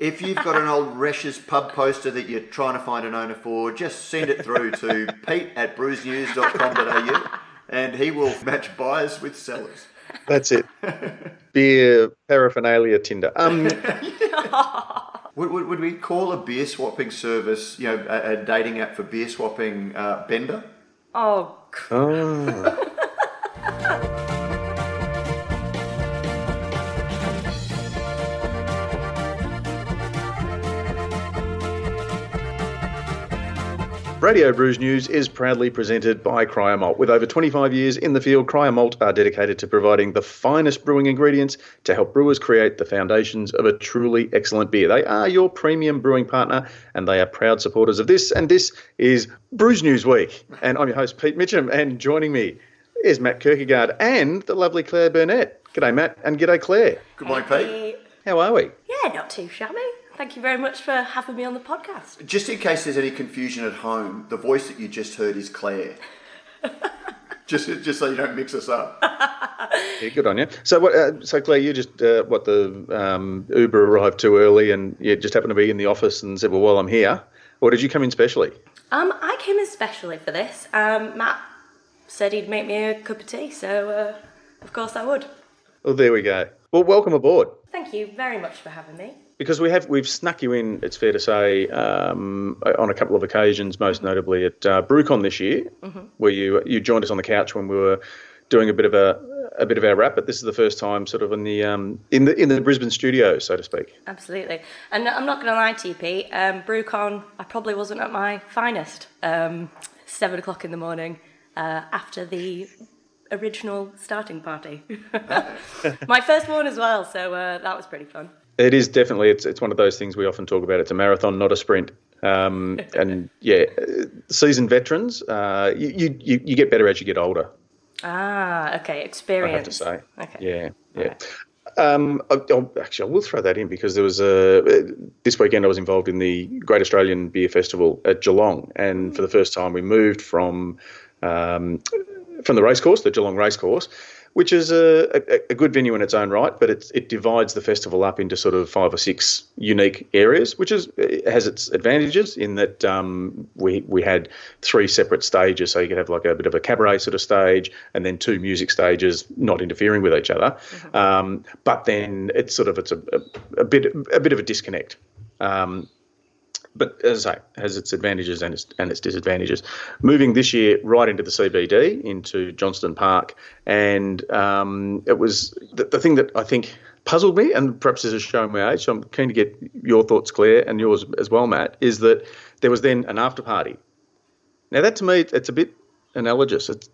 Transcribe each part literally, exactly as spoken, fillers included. If you've got an old Resh's pub poster that you're trying to find an owner for, just send it through to pete at brews news dot com dot a u and he will match buyers with sellers. That's it. Beer paraphernalia Tinder. Um, would, would, would we call a beer swapping service, you know, a, a dating app for beer swapping uh, Bender? Oh, God. Oh. Radio Brews News is proudly presented by Cryomalt. With over twenty-five years in the field, Cryomalt are dedicated to providing the finest brewing ingredients to help brewers create the foundations of a truly excellent beer. They are your premium brewing partner, and they are proud supporters of this. And this is Brews News Week. And I'm your host, Pete Mitchum, and joining me is Matt Kierkegaard and the lovely Claire Burnett. G'day, Matt, and g'day, Claire. Good morning, hey. Pete. How are we? Yeah, not too shabby. Thank you very much for having me on the podcast. Just in case there's any confusion at home, the voice that you just heard is Claire. just, just so you don't mix us up. Yeah, good on you. So, what, uh, so Claire, you just uh, what the um, Uber arrived too early, and you just happened to be in the office and said, "Well, while I'm here," or did you come in specially? Um, I came in specially for this. Um, Matt said he'd make me a cup of tea, so uh, of course I would. Well, there we go. Well, welcome aboard. Thank you very much for having me. Because we have, we've snuck you in, it's fair to say, um, on a couple of occasions, most notably at uh, BrewCon this year, mm-hmm. where you you joined us on the couch when we were doing a bit of a a bit of our wrap. But this is the first time, sort of, in the um, in the in the Brisbane studio, so to speak. Absolutely, and I'm not going to lie to you, Pete. Um, BrewCon, I probably wasn't at my finest. Um, seven o'clock in the morning uh, after the original starting party. My first one as well, so uh, that was pretty fun. It is definitely, it's it's one of those things we often talk about. It's a marathon, not a sprint. Um, and yeah, seasoned veterans, uh, you, you you get better as you get older. Ah, okay, experience. I have to say. Okay. Yeah, yeah. Right. Um, I, I'll, actually, I will throw that in because there was a, this weekend I was involved in the Great Australian Beer Festival at Geelong. And mm. for the first time we moved from um, from the racecourse, the Geelong racecourse, which is a, a, a good venue in its own right, but it, it divides the festival up into sort of five or six unique areas, which is it has its advantages in that um, we we had three separate stages, so you could have like a bit of a cabaret sort of stage and then two music stages not interfering with each other. Mm-hmm. Um, but then it's sort of it's a, a, a bit a bit of a disconnect. Um, But as I say, it has its advantages and its and its disadvantages. Moving this year right into the C B D, into Johnston Park, and um, it was the, the thing that I think puzzled me, and perhaps this is showing my age, so I'm keen to get your thoughts, Claire, and yours as well, Matt, is that there was then an after party. Now that to me, it's a bit analogous. It's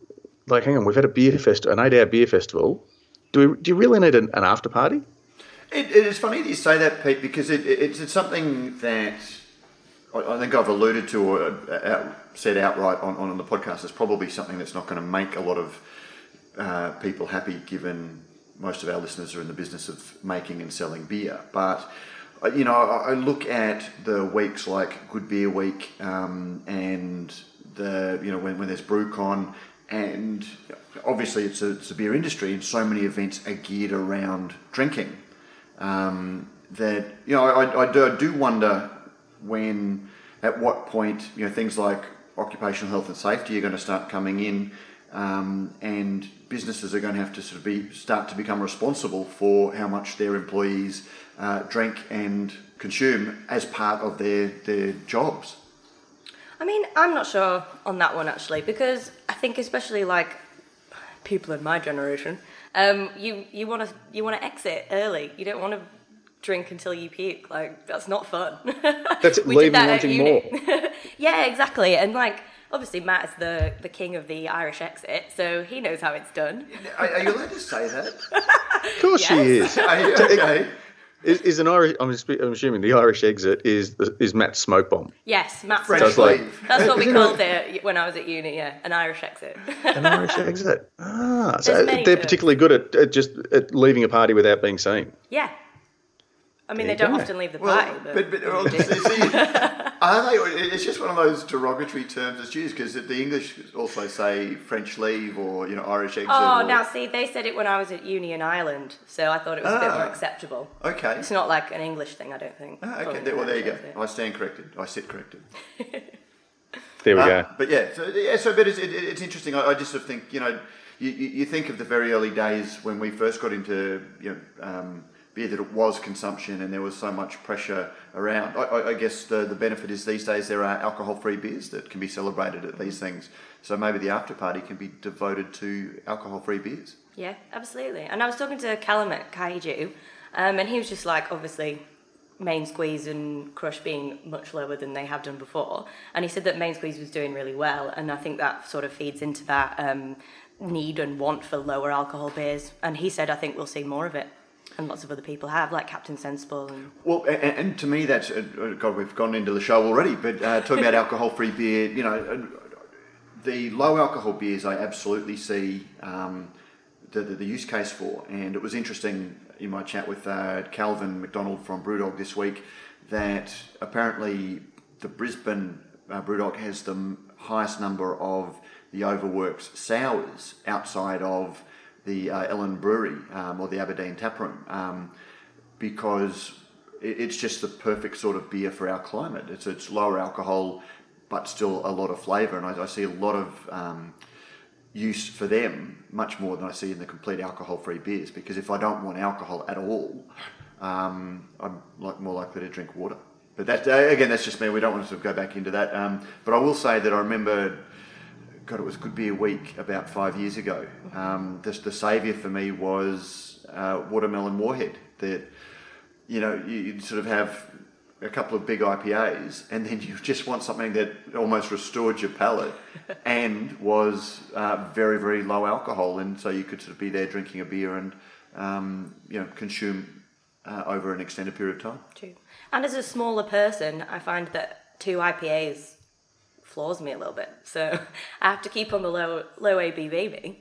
like, hang on, we've had a beer fest, an eight-hour beer festival. Do we? Do you really need an, an after party? It, it is funny that you say that, Pete, because it, it, it's, it's something that I think I've alluded to or said outright on, on the podcast. It's probably something that's not going to make a lot of uh, people happy, given most of our listeners are in the business of making and selling beer. But, you know, I look at the weeks like Good Beer Week um, and, the you know, when, when there's BrewCon, and obviously it's a, it's a beer industry and so many events are geared around drinking. Um, that, you know, I, I, do, I do wonder... when, at what point, you know, things like occupational health and safety are going to start coming in, um, and businesses are going to have to sort of be start to become responsible for how much their employees uh, drink and consume as part of their, their jobs. I mean, I'm not sure on that one actually, because I think especially like people in my generation, um, you you want to you want to exit early. You don't want to drink until you puke. Like, that's not fun. That's it, leaving that wanting more. Yeah, exactly. And like, obviously Matt is the, the king of the Irish exit, so he knows how it's done. Are, are you allowed to say that? Of course she is. Okay. Is, is an Irish? I'm, I'm assuming the Irish exit is is Matt's smoke bomb. Yes, Matt's smoke bomb. That's what we called it when I was at uni. Yeah, an Irish exit. An Irish exit. Ah, so they're particularly good at, at just at leaving a party without being seen. Yeah. I mean, there they don't go. often leave the party. Well, but, but, but well, see, are they? It's just one of those derogatory terms that's used because the English also say French leave or you know Irish exit. Oh, or, now see, they said it when I was at uni in Ireland, so I thought it was ah, a bit more acceptable. Okay, it's not like an English thing, I don't think. Ah, okay, there, well there you go. I stand corrected. I sit corrected. There we uh, go. But yeah, so yeah, so but it's, it, it's interesting. I, I just sort of think you know you, you think of the very early days when we first got into you know. Um, beer that it was consumption and there was so much pressure around. I, I guess the, the benefit is these days there are alcohol-free beers that can be celebrated at these things. So maybe the after-party can be devoted to alcohol-free beers. Yeah, absolutely. And I was talking to Callum at Kaiju um, and he was just like, obviously, Main Squeeze and Crush being much lower than they have done before. And he said that Main Squeeze was doing really well and I think that sort of feeds into that um, need and want for lower alcohol beers. And he said, I think we'll see more of it. And lots of other people have, like Captain Sensible. And well, and, and to me, that's uh, God. We've gone into the show already, but uh, talking about alcohol-free beer, you know, the low-alcohol beers, I absolutely see um, the, the the use case for. And it was interesting in my chat with uh, Calvin McDonald from BrewDog this week that apparently the Brisbane uh, BrewDog has the highest number of the overworked sours outside of the uh, Ellen Brewery um, or the Aberdeen Taproom um, because it, it's just the perfect sort of beer for our climate. It's it's lower alcohol but still a lot of flavour and I, I see a lot of um, use for them much more than I see in the complete alcohol-free beers because if I don't want alcohol at all, um, I'm like more likely to drink water. But that uh, again, that's just me. We don't want to sort of go back into that. Um, but I will say that I remember... God, it was Good Beer Week about five years ago. Um, this, the saviour for me was uh, Watermelon Warhead. That, you know, you'd sort of have a couple of big I P As and then you just want something that almost restored your palate and was uh, very, very low alcohol. And so you could sort of be there drinking a beer and, um, you know, consume uh, over an extended period of time. True. And as a smaller person, I find that two I P As... floors me a little bit, so I have to keep on the low low A B V.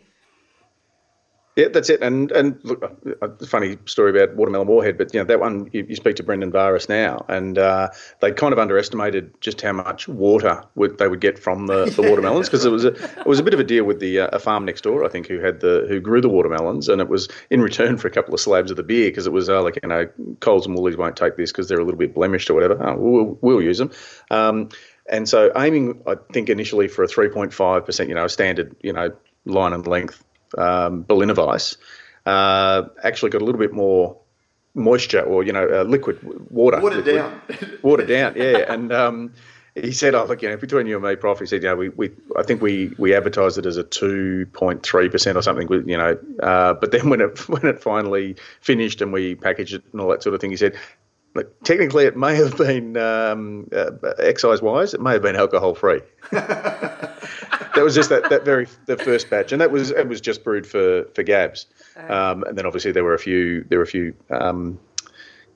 Yeah, that's it. And and look, a funny story about Watermelon Warhead, but you know that one. You, you speak to Brendan Varis now, and uh, they kind of underestimated just how much water would they would get from the, the watermelons because it was a, it was a bit of a deal with the uh, a farm next door, I think, who had the who grew the watermelons, and it was in return for a couple of slabs of the beer because it was uh, like you know Coles and Woolies won't take this because they're a little bit blemished or whatever. Oh, we'll, we'll use them. Um, And so aiming, I think, initially for a three point five percent, you know, standard, you know, line and length um, Berliner Weiss, uh, actually got a little bit more moisture or, you know, uh, liquid water. Watered liquid, down. Watered down, yeah. And um, he said, oh, look, you know, between you and me, Prof, he said, you know, we, we I think we, we advertised it as a two point three percent or something, you know. Uh, but then when it, when it finally finished and we packaged it and all that sort of thing, he said, look, technically, it may have been um, uh, excise-wise, it may have been alcohol-free. That was just that, that very the first batch, and that was it was just brewed for for Gabs, um, and then obviously there were a few there were a few um,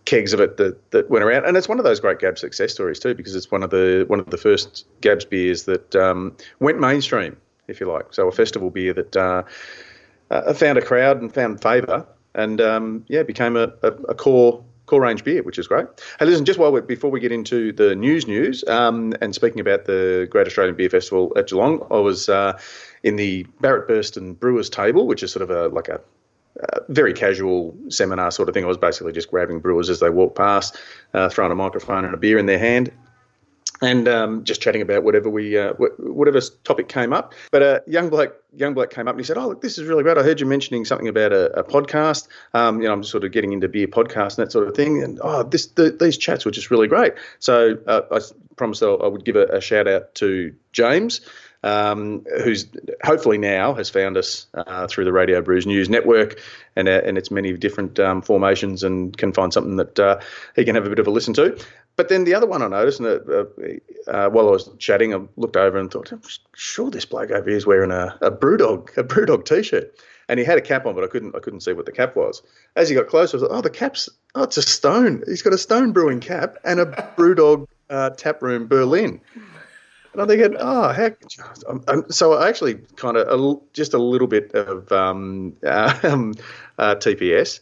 kegs of it that, that went around, and it's one of those great Gabs success stories too because it's one of the one of the first Gabs beers that um, went mainstream, if you like. So a festival beer that uh, uh, found a crowd and found favour, and um, yeah, became a, a, a core. Core range beer, which is great. Hey, listen, just while we before we get into the news news, um, and speaking about the Great Australian Beer Festival at Geelong, I was uh, in the Barrett Burston Brewers Table, which is sort of a like a, a very casual seminar sort of thing. I was basically just grabbing brewers as they walked past, uh, throwing a microphone and a beer in their hand, and um, just chatting about whatever we uh, whatever topic came up. But a uh, young bloke young bloke came up and he said, "Oh, look, this is really great. I heard you mentioning something about a, a podcast. Um, you know, I'm sort of getting into beer podcasts and that sort of thing. And oh, this the, these chats were just really great." So uh, I promised I, I would give a, a shout out to James, um, who's hopefully now has found us uh, through the Radio Brews News network and uh, and its many different um, formations and can find something that uh, he can have a bit of a listen to. But then the other one I noticed, and uh, uh, while I was chatting, I looked over and thought, I'm sure this bloke over here is wearing a, a BrewDog, a BrewDog T-shirt, and he had a cap on, but I couldn't, I couldn't see what the cap was. As he got closer, I thought, oh, the cap's, oh, it's a Stone. He's got a Stone brewing cap and a BrewDog uh, Taproom Berlin. And I'm thinking, oh, heck. So I actually kind of just a little bit of um, uh, uh, T P S.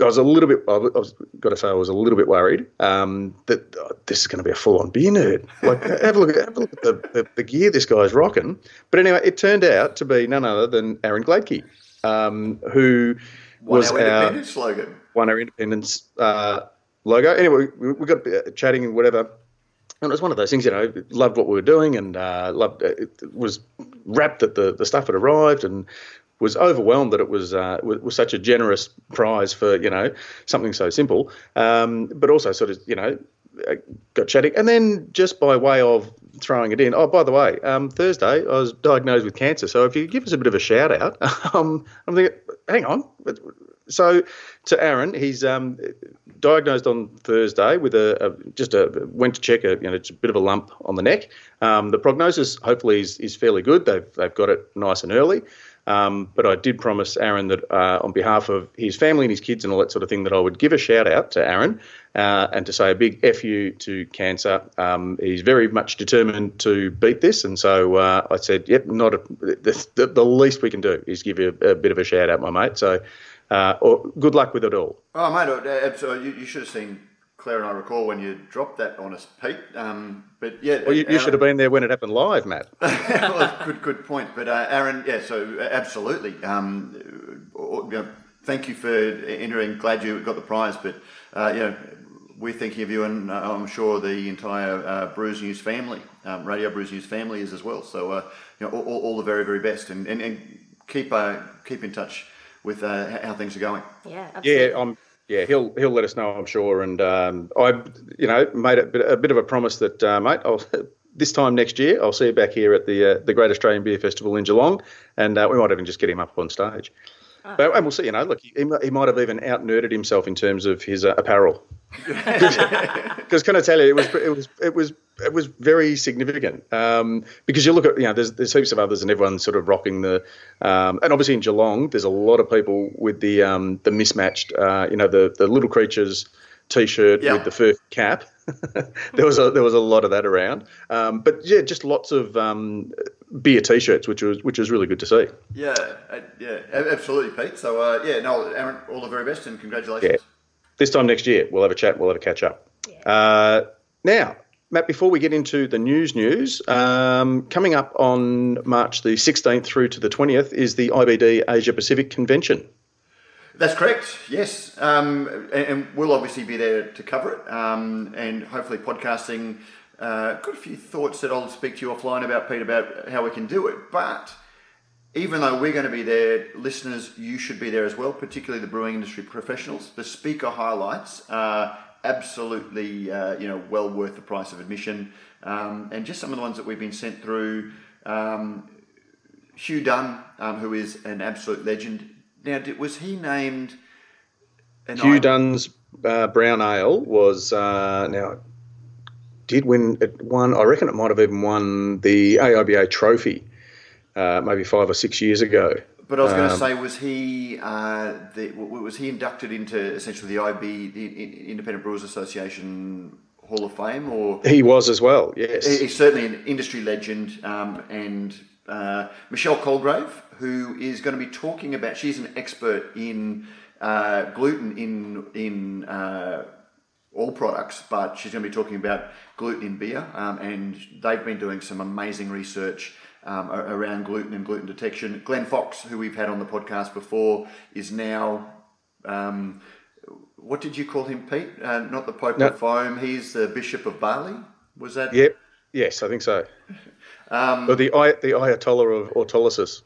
I was a little bit, I've got to say, I was a little bit worried um, that oh, this is going to be a full-on beer nerd. Like, have a look at, have a look at the, the, the gear this guy's rocking. But anyway, it turned out to be none other than Aaron Gladkey, um, who one was hour our slogan. One Hour Independence uh, logo. Anyway, we, we got chatting and whatever. And it was one of those things, you know, loved what we were doing and uh, loved. It was rapt that the, the stuff had arrived and was overwhelmed that it was uh, was such a generous prize for, you know, something so simple. Um, but also sort of, you know, got chatting. And then just by way of throwing it in, oh, by the way, um, Thursday I was diagnosed with cancer. So if you give us a bit of a shout out, um, I'm thinking, hang on. So to Aaron, he's um, diagnosed on Thursday with a, a just a went to check a you know it's a bit of a lump on the neck. Um, the prognosis hopefully is is fairly good. They've they've got it nice and early. Um, but I did promise Aaron that uh, on behalf of his family and his kids and all that sort of thing, that I would give a shout out to Aaron uh, and to say a big F you to cancer. Um, he's very much determined to beat this. And so uh, I said, yep, not a, the, the least we can do is give you a, a bit of a shout out, my mate. So uh, or good luck with it all. Oh, mate, absolutely. You, you should have seen Claire and I recall when you dropped that on us, Pete. Um, but yeah, well, you, you should have been there when it happened live, Matt. Well, good, good point. But uh, Aaron, yeah, so absolutely. Um, you know, thank you for entering. Glad you got the prize. But uh, you know, we're thinking of you, and uh, I'm sure the entire uh, Brews News family, um, Radio Brews News family, is as well. So uh, you know, all, all the very, very best, and and, and keep uh, keep in touch with uh, how things are going. Yeah, absolutely. Yeah, I'm. Yeah, he'll he'll let us know, I'm sure. And um, I, you know, made a bit, a bit of a promise that, uh, mate, I'll, this time next year I'll see you back here at the uh, the Great Australian Beer Festival in Geelong, and uh, we might even just get him up on stage. Oh. But and we'll see. You know, look, he, he might have even out nerded himself in terms of his uh, apparel. Because can I tell you, it was it was it was it was very significant. Um, because you look at you know, there's there's heaps of others, and everyone's sort of rocking the. Um, and obviously in Geelong, there's a lot of people with the um, the mismatched, uh, you know, the the little creatures t-shirt yeah. with the fur cap. there was a there was a lot of that around. Um, but yeah, just lots of um, beer t-shirts, which was which was really good to see. Yeah, uh, yeah, absolutely, Pete. So uh, yeah, no, Aaron, all the very best and congratulations. Yeah. This time next year, we'll have a chat, we'll have a catch-up. Yeah. Uh, now, Matt, before we get into the news news, um, coming up on March the sixteenth through to the twentieth is the I B D Asia-Pacific Convention. That's correct, yes. Um, and, and we'll obviously be there to cover it um, and hopefully podcasting. Uh, got a few thoughts that I'll speak to you offline about, Pete, about how we can do it, but even though we're going to be there, listeners, you should be there as well, particularly the brewing industry professionals. The speaker highlights are absolutely, uh, you know, well worth the price of admission. Um, and just some of the ones that we've been sent through, um, Hugh Dunn, um, who is an absolute legend. Now, was he named? An Hugh I- Dunn's uh, brown ale was uh, now did win it won. I reckon it might have even won the A I B A trophy. Uh, maybe five or six years ago. But I was going to um, say, was he uh, the, was he inducted into essentially the I B, the Independent Brewers Association Hall of Fame, or he was as well? Yes, he's certainly an industry legend. Um, and uh, Michelle Colgrave, who is going to be talking about, she's an expert in uh, gluten in in uh, all products, but she's going to be talking about gluten in beer, um, and they've been doing some amazing research. Um, around gluten and gluten detection. Glenn Fox, who we've had on the podcast before, is now, um, what did you call him, Pete? Uh, not the Pope no. of Foam. He's the Bishop of Bali. Was that? Yep. Yes, I think so. Um, or the the Ayatollah of autolysis.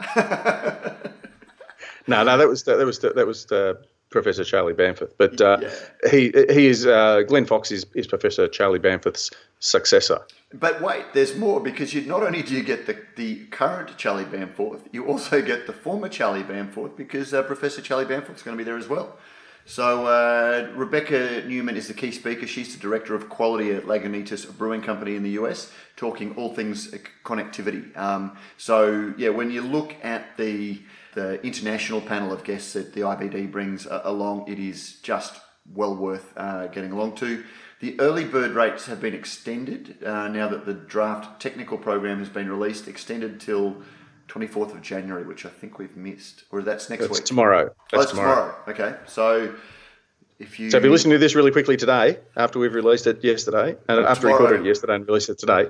no, no, that was that was that was uh, Professor Charlie Bamforth. But uh, yeah. he he is uh, Glenn Fox is, is Professor Charlie Bamforth's successor. But wait, there's more, because you not only do you get the, the current Charlie Bamforth, you also get the former Charlie Bamforth, because uh, Professor Charlie Bamforth is going to be there as well. So uh, Rebecca Newman is the key speaker. She's the Director of Quality at Lagunitas Brewing Company in the U S, talking all things connectivity. Um, so, yeah, when you look at the the international panel of guests that the I B D brings uh, along, it is just well worth uh, getting along to. The early bird rates have been extended uh, now that the draft technical program has been released, extended till twenty-fourth of January, which I think we've missed. Or that's next that's week. Tomorrow. That's, oh, that's tomorrow. tomorrow. Okay. So, If you, so if you listen to this really quickly today, after we've released it yesterday, and after we recorded it yesterday and released it today.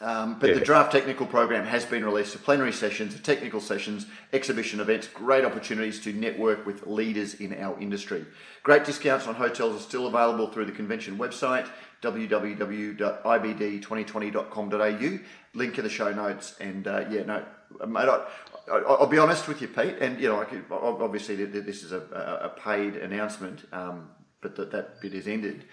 Um, but yeah. The draft technical program has been released to plenary sessions, technical sessions, exhibition events, great opportunities to network with leaders in our industry. Great discounts on hotels are still available through the convention website, w w w dot i b d twenty twenty dot com dot a u. Link in the show notes. And uh, yeah, no, mate, I, I, I'll be honest with you, Pete. And you know, I could, obviously this is a, a paid announcement, um, but that, that bit is ended.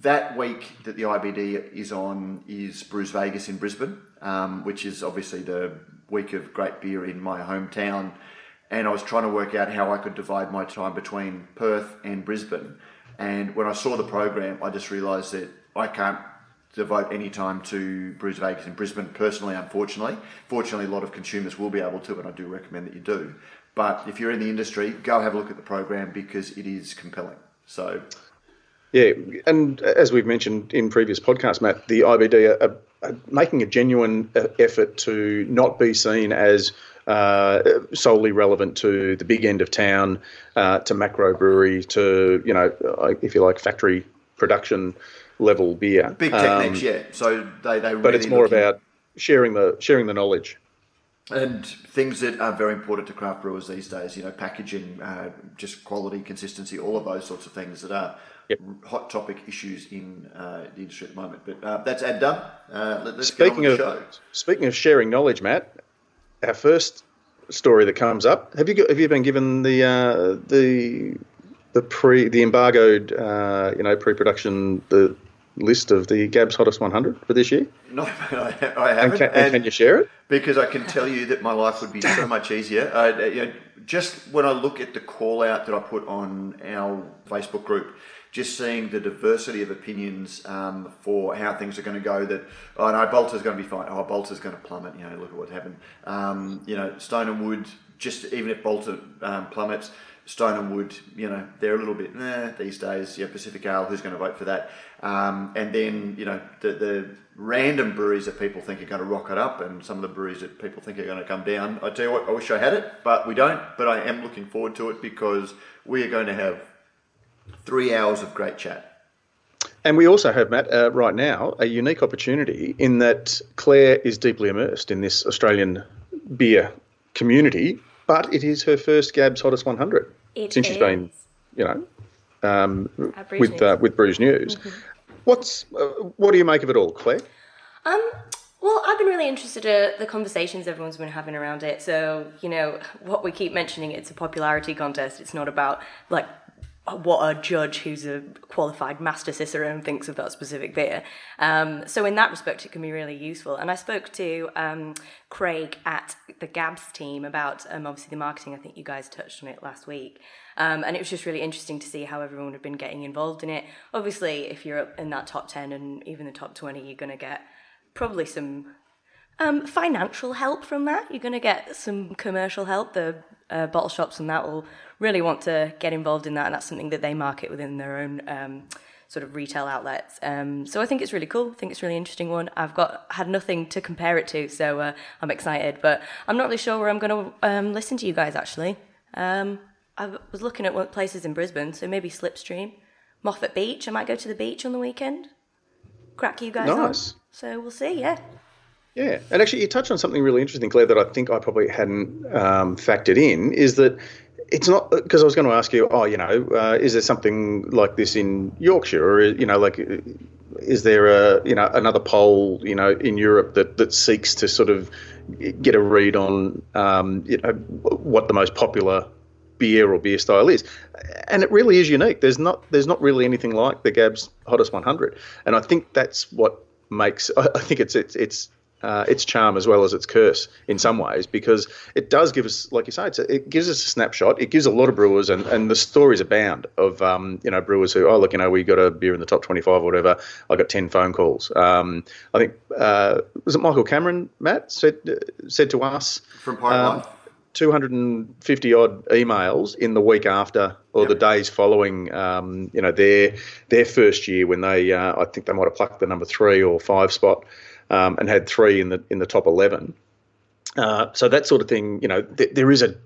That week that the I B D is on is Brews Vegas in Brisbane, um, which is obviously the week of great beer in my hometown. And I was trying to work out how I could divide my time between Perth and Brisbane. And when I saw the program, I just realised that I can't devote any time to Brews Vegas in Brisbane personally, unfortunately. Fortunately, a lot of consumers will be able to, and I do recommend that you do. But if you're in the industry, go have a look at the program because it is compelling. So... yeah, and as we've mentioned in previous podcasts, Matt, the I B D are, are making a genuine effort to not be seen as uh, solely relevant to the big end of town, uh, to macro brewery, to, you know, if you like, factory production level beer. Big techniques, um, yeah. So they, they really but it's more about sharing the sharing the knowledge. And things that are very important to craft brewers these days, you know, packaging, uh, just quality, consistency, all of those sorts of things that are yep. hot topic issues in uh, the industry at the moment. But uh, that's ad done. Uh, let, let's speaking get on with the of, show. Speaking of sharing knowledge, Matt, our first story that comes up. Have you got, have you been given the uh, the the pre the embargoed uh, you know pre production the list of the Gabs Hottest one hundred for this year? No, I haven't. And can, and can you share it? Because I can tell you that my life would be so much easier. Uh, you know, just when I look at the call out that I put on our Facebook group, just seeing the diversity of opinions um, for how things are going to go, that, oh no, Bolter's going to be fine. Oh, Bolter's going to plummet. You know, look at what happened. Um, you know, Stone and Wood, just even if Bolter um, plummets, Stone and Wood, you know, they're a little bit nah these days. Yeah, Pacific Ale, who's going to vote for that? Um, and then, you know, the, the random breweries that people think are going to rock it up and some of the breweries that people think are going to come down. I tell you what, I wish I had it, but we don't. But I am looking forward to it because we are going to have three hours of great chat. And we also have, Matt, uh, right now, a unique opportunity in that Claire is deeply immersed in this Australian beer community. But it is her first Gab's Hottest one hundred it since is. She's been, you know, um, with uh, with Brews News. Mm-hmm. What's uh, what do you make of it all, Claire? Um, well, I've been really interested in the conversations everyone's been having around it. So, you know, what we keep mentioning, it's a popularity contest. It's not about, like, what a judge who's a qualified master cicerone thinks of that specific beer. Um, so in that respect, it can be really useful. And I spoke to um, Craig at the Gabs team about um, obviously the marketing. I think you guys touched on it last week. Um, and it was just really interesting to see how everyone had been getting involved in it. Obviously, if you're in that top ten and even the top twenty, you're going to get probably some um, financial help from that. You're going to get some commercial help. The Uh, bottle shops and that will really want to get involved in that, and that's something that they market within their own um, sort of retail outlets. Um, so I think it's really cool. I think it's a really interesting one. I've got had nothing to compare it to, so uh, I'm excited. But I'm not really sure where I'm going to um, listen to you guys, actually. Um, I was looking at places in Brisbane, so maybe Slipstream, Moffat Beach. I might go to the beach on the weekend. Crack you guys nice. On. So we'll see, yeah. Yeah, and actually you touched on something really interesting, Claire, that I think I probably hadn't um, factored in, is that it's not – because I was going to ask you, oh, you know, uh, is there something like this in Yorkshire, or, you know, like is there a, you know, another poll, you know, in Europe that, that seeks to sort of get a read on, um, you know, what the most popular beer or beer style is? And it really is unique. There's not there's not really anything like the Gab's Hottest one hundred, and I think that's what makes – I think it's it's it's – Uh, its charm as well as its curse in some ways, because it does give us, like you say, it's a, it gives us a snapshot. It gives a lot of brewers, and, and the stories abound of, um, you know, brewers who, oh, look, you know, we got a beer in the top twenty-five or whatever. I got ten phone calls. Um, I think, uh, was it Michael Cameron, Matt, said uh, said to us? From Pirate um, Life? two hundred fifty odd emails in the week after, or yep. the days following, um, you know, their their first year when they, uh, I think they might have plucked the number three or five spot. Um, and had three in the in the top eleven, uh, so that sort of thing. You know, th- there is a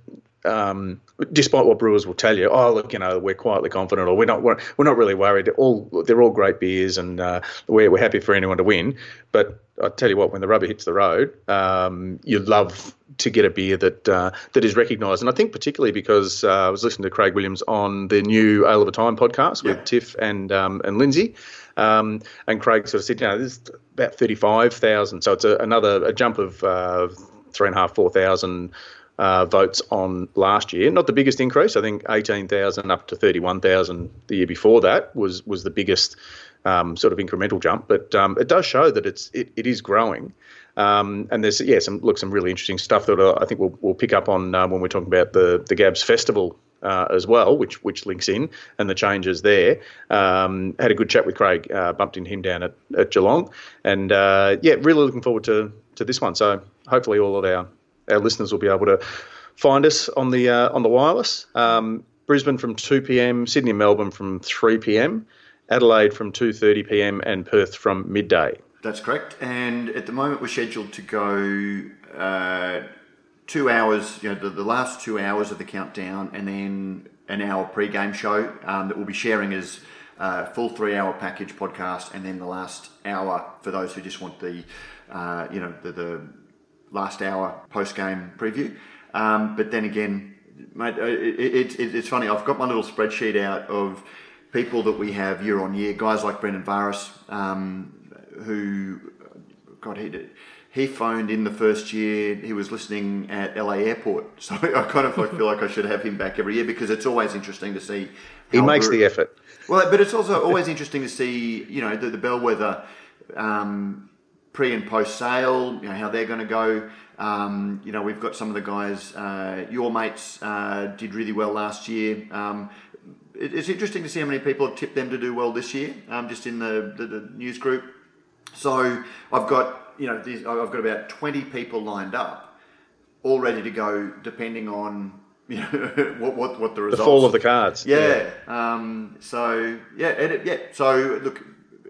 um, despite what brewers will tell you, oh look, you know, we're quietly confident, or we're not, we're, we're not really worried. All they're all great beers, and uh, we're we're happy for anyone to win. But I tell you what, when the rubber hits the road, um, you love to get a beer that uh, that is recognised. And I think particularly because uh, I was listening to Craig Williams on the new Ale of a Time podcast with yeah. Tiff and um, and Lindsay. Um, and Craig sort of said, you know, there's about thirty-five thousand. So it's a, another a jump of uh, three and a half, four thousand uh, votes on last year. Not the biggest increase. I think eighteen thousand up to thirty-one thousand the year before that was was the biggest um, sort of incremental jump. But um, it does show that it's it, it is growing. Um, and there's yeah some look some really interesting stuff that I think we'll we'll pick up on uh, when we're talking about the the Gabs Festival. Uh, as well, which which links in, and the changes there. Um, had a good chat with Craig, uh, bumped into him down at, at Geelong, and uh, yeah, really looking forward to, to this one. So hopefully all of our, our listeners will be able to find us on the uh, on the wireless. Um, Brisbane from two p m, Sydney and Melbourne from three p m, Adelaide from two thirty p m, and Perth from midday. That's correct. And at the moment we're scheduled to go... Uh Two hours, you know, the, the last two hours of the countdown, and then an hour pre-game show um, that we'll be sharing as a full three-hour package podcast, and then the last hour for those who just want the, uh, you know, the, the last hour post-game preview. Um, but then again, mate, it, it, it, it's funny. I've got my little spreadsheet out of people that we have year on year. Guys like Brendan Varis, um, who, God, he did. He phoned in the first year. He was listening at L A Airport, so I kind of feel like I should have him back every year, because it's always interesting to see. He makes brew- the effort. Well, but it's also always interesting to see, you know, the, the bellwether um, pre and post sale. You know how they're going to go. Um, you know, we've got some of the guys. Uh, your mates uh, did really well last year. Um, it, it's interesting to see how many people have tipped them to do well this year. Um, just in the, the, the news group. So I've got. You know, I've got about twenty people lined up, all ready to go, depending on you know what what what the results. The fall of the cards. Yeah. yeah. Um. So yeah, edit, yeah. So look,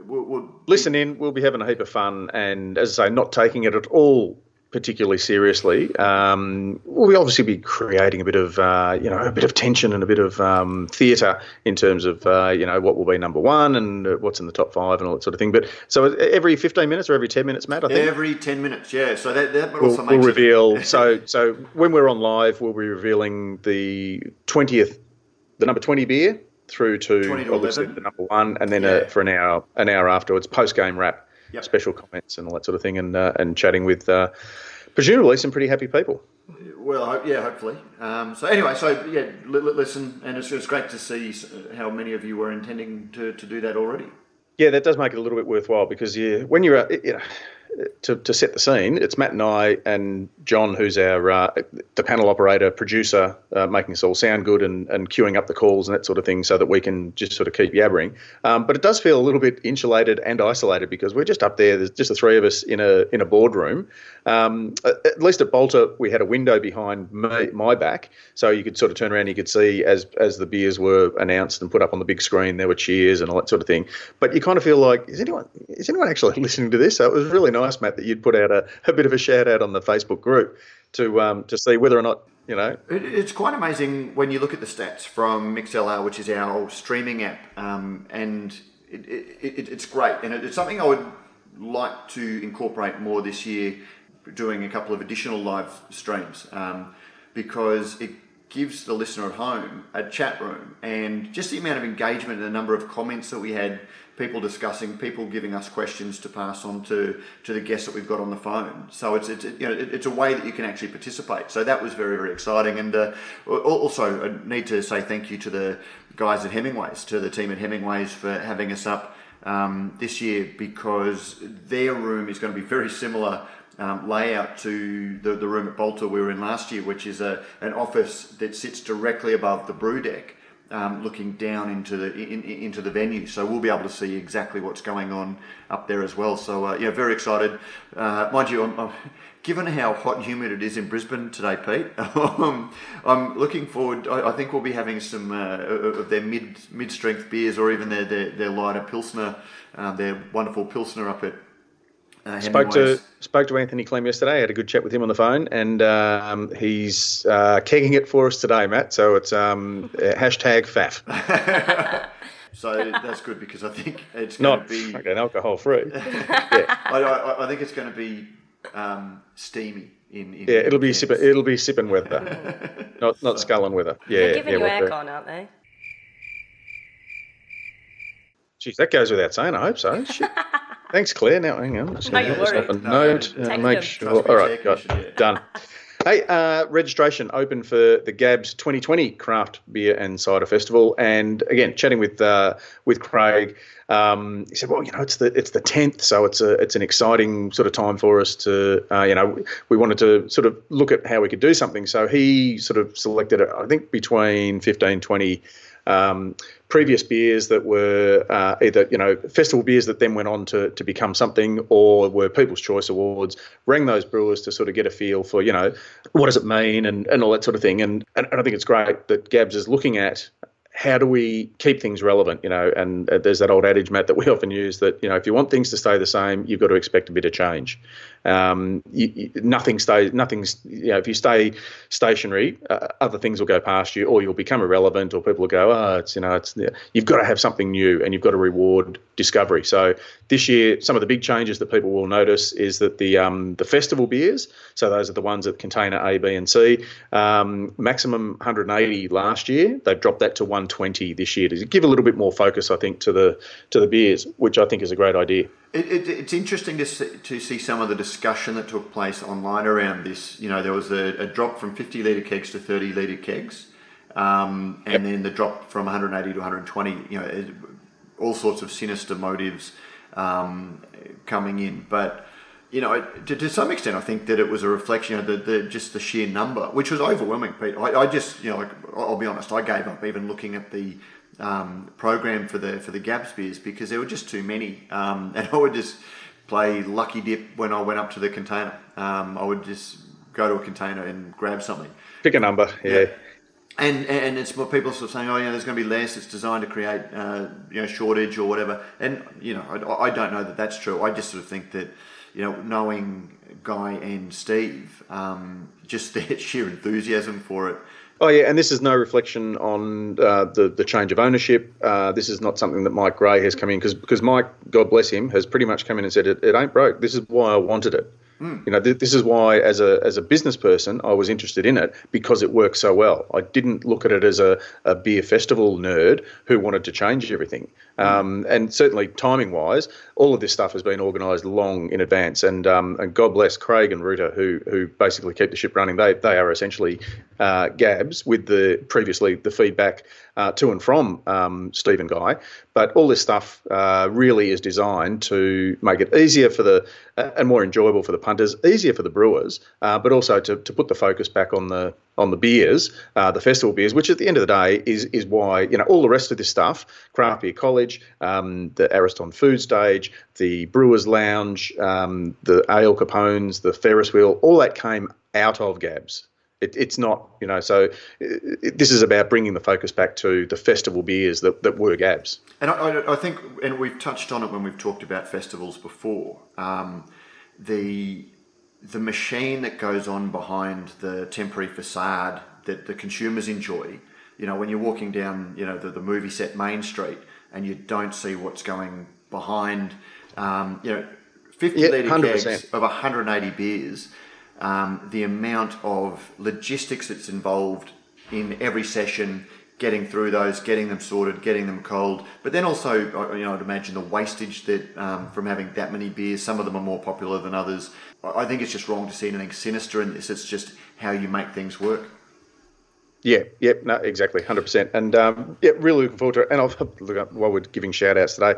we'll, we'll listen be, in. We'll be having a heap of fun, and as I say, not taking it at all particularly seriously. Um, we'll obviously be creating a bit of, uh, you know, a bit of tension and a bit of um, theatre in terms of, uh, you know, what will be number one and what's in the top five and all that sort of thing. But so every fifteen minutes or every ten minutes, Matt, I think? Every ten minutes, yeah. So that, that we'll, also makes we'll reveal. so so when we're on live, we'll be revealing the twentieth, the number twenty beer through to, to obviously eleven. The number one, and then yeah. a, for an hour, an hour afterwards, post-game wrap. Yep. Special comments and all that sort of thing, and uh, and chatting with uh, presumably some pretty happy people. Well, yeah, hopefully. Um, so anyway, so yeah, li- listen, and it's, it's great to see how many of you were intending to, to do that already. Yeah, that does make it a little bit worthwhile, because yeah, when you're uh, you know, to to set the scene, it's Matt and I and John, who's our uh, the panel operator, producer, uh, making us all sound good and, and queuing up the calls and that sort of thing, so that we can just sort of keep yabbering. Um, but it does feel a little bit insulated and isolated, because we're just up there. There's just the three of us in a in a boardroom. Um, at least at Bolter, we had a window behind my, my back, so you could sort of turn around and you could see as as the beers were announced and put up on the big screen. There were cheers and all that sort of thing. But you kind of feel like, is anyone is anyone actually listening to this? So it was really nice, Matt, that you'd put out a, a bit of a shout out on the Facebook group to um, to see whether or not, you know. It, it's quite amazing when you look at the stats from MixLR, which is our streaming app, um, and it, it, it, it's great. And it, it's something I would like to incorporate more this year, doing a couple of additional live streams, um, because it gives the listener at home a chat room, and just the amount of engagement and the number of comments that we had, people discussing, people giving us questions to pass on to, to the guests that we've got on the phone. So it's, it's you know it, it's a way that you can actually participate. So that was very, very exciting. And uh, also I need to say thank you to the guys at Hemingway's, to the team at Hemingway's, for having us up um, this year, because their room is going to be very similar Um, layout to the, the room at Bolter we were in last year, which is a an office that sits directly above the brew deck, um, looking down into the in, in, into the venue. So we'll be able to see exactly what's going on up there as well. So uh, yeah, very excited. Uh, mind you, I'm, I'm, given how hot and humid it is in Brisbane today, Pete, um, I'm looking forward. I, I think we'll be having some uh, of their mid mid strength beers, or even their their, their lighter pilsner, uh, their wonderful pilsner up at Uh, spoke to spoke to Anthony Clem yesterday. I had a good chat with him on the phone, and um, he's uh, kegging it for us today, Matt. So it's um, hashtag F A F. So that's good, because I think it's going to be... Not okay, alcohol free. Yeah. I, I, I think it's going to be um, steamy. In, in yeah, it'll be, sip, it'll be sipping weather, not not so. Sculling weather. Yeah, they're giving yeah, you aircon, aren't they? Jeez, that goes without saying. I hope so. Shit. Thanks, Claire. Now, hang on. Just no, you're worried. Up a no, note. Uh, make them. Sure. All right, got it. Yeah. Done. Hey, uh, registration open for the Gabs twenty twenty Craft Beer and Cider Festival, and again, chatting with uh, with Craig, um, he said, "Well, you know, it's the it's the tenth, so it's a it's an exciting sort of time for us to, uh, you know, we wanted to sort of look at how we could do something." So he sort of selected, I think, between fifteen, twenty Um, previous beers that were uh, either, you know, festival beers that then went on to, to become something, or were People's Choice Awards, rang those brewers to sort of get a feel for, you know, what does it mean, and, and all that sort of thing. And, and I think it's great that Gabs is looking at how do we keep things relevant, you know, and uh, there's that old adage, Matt, that we often use that, you know, if you want things to stay the same, you've got to expect a bit of change. Um, you, you, nothing stays, nothing's, you know, if you stay stationary, uh, other things will go past you, or you'll become irrelevant, or people will go, oh, it's, you know, it's, you've got to have something new, and you've got to reward discovery. So this year, some of the big changes that people will notice is that the, um, the festival beers, so those are the ones that contain A, B and C, um, maximum one hundred eighty last year, they've dropped that to one twenty this year to give a little bit more focus, I think, to the, to the beers, which I think is a great idea. It, it, it's interesting to see, to see some of the discussion that took place online around this. You know, there was a, a drop from fifty litre kegs to thirty litre kegs, um, and yep. then the drop from one hundred eighty to one hundred twenty, you know, it, all sorts of sinister motives um, coming in. But, you know, it, to, to some extent, I think that it was a reflection of the, the, just the sheer number, which was overwhelming, Pete. I, I just, you know, like, I'll be honest, I gave up even looking at the... Um, program for the for the Gabs beers, because there were just too many, um, and I would just play lucky dip when I went up to the container. Um, I would just go to a container and grab something, pick a number, yeah. yeah. And and it's what people are sort of saying, oh yeah, there's going to be less. It's designed to create uh, you know, shortage or whatever. And you know, I, I don't know that that's true. I just sort of think that, you know, knowing Guy and Steve, um, just their sheer enthusiasm for it. Oh, yeah, and this is no reflection on uh, the, the change of ownership. Uh, this is not something that Mike Gray has come in, because because Mike, God bless him, has pretty much come in and said, it, it ain't broke. This is why I wanted it. Mm. You know, th- this is why as a as a business person I was interested in it, because it worked so well. I didn't look at it as a, a beer festival nerd who wanted to change everything. Mm. Um, and certainly timing-wise, all of this stuff has been organised long in advance. And um, and God bless Craig and Ruta, who who basically keep the ship running. They they are essentially uh, Gabs with the previously the feedback uh, to and from um, Steve and Guy. But all this stuff uh, really is designed to make it easier for the uh, and more enjoyable for the punters, easier for the brewers, uh, but also to, to put the focus back on the on the beers, uh, the festival beers, which at the end of the day is is why, you know, all the rest of this stuff, Craft Beer College, um, the Ariston Food Stage, the Brewers Lounge, um, the Ale Capones, the Ferris Wheel, all that came out of Gabs. It, it's not, you know, so it, it, this is about bringing the focus back to the festival beers that, that were Gabs. And I, I think, and we've touched on it when we've talked about festivals before, um, the the machine that goes on behind the temporary facade that the consumers enjoy. You know, when you're walking down, you know, the, the movie set Main Street and you don't see what's going behind, um, you know, fifty litre yeah, kegs of one hundred eighty beers. Um, the amount of logistics that's involved in every session, getting through those, getting them sorted, getting them cold, but then also, you know, I'd imagine the wastage that um, from having that many beers, some of them are more popular than others. I think it's just wrong to see anything sinister in this. It's just how you make things work. Yeah, yeah, no, exactly, one hundred percent. And um, yeah, really looking forward to it. And I'll look up while we're giving shout-outs today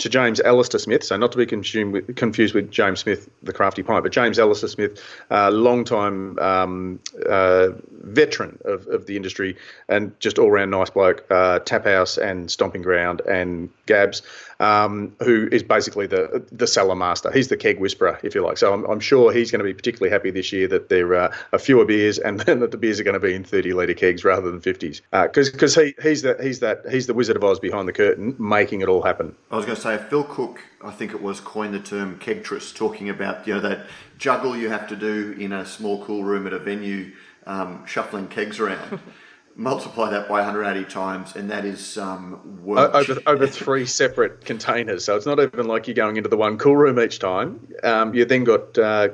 to James Alistair Smith, so not to be consumed with, confused with James Smith, the crafty pint, but James Alistair Smith, a uh, long-time um, uh, veteran of, of the industry and just all-round nice bloke, uh, Tap House and Stomping Ground and Gabs. um, who is basically the the cellar master. He's the keg whisperer, if you like. So I'm, I'm sure he's going to be particularly happy this year that there uh, are fewer beers and, and that the beers are going to be in thirty litre kegs rather than fifties, because uh, because he he's that he's that he's the Wizard of Oz behind the curtain, making it all happen. I was going to say Phil Cook, I think it was, coined the term kegtress, talking about, you know, that juggle you have to do in a small cool room at a venue, um, shuffling kegs around. Multiply that by one hundred eighty times, and that is um, work. Over, over three separate containers. So it's not even like you're going into the one cool room each time. Um, you then got uh,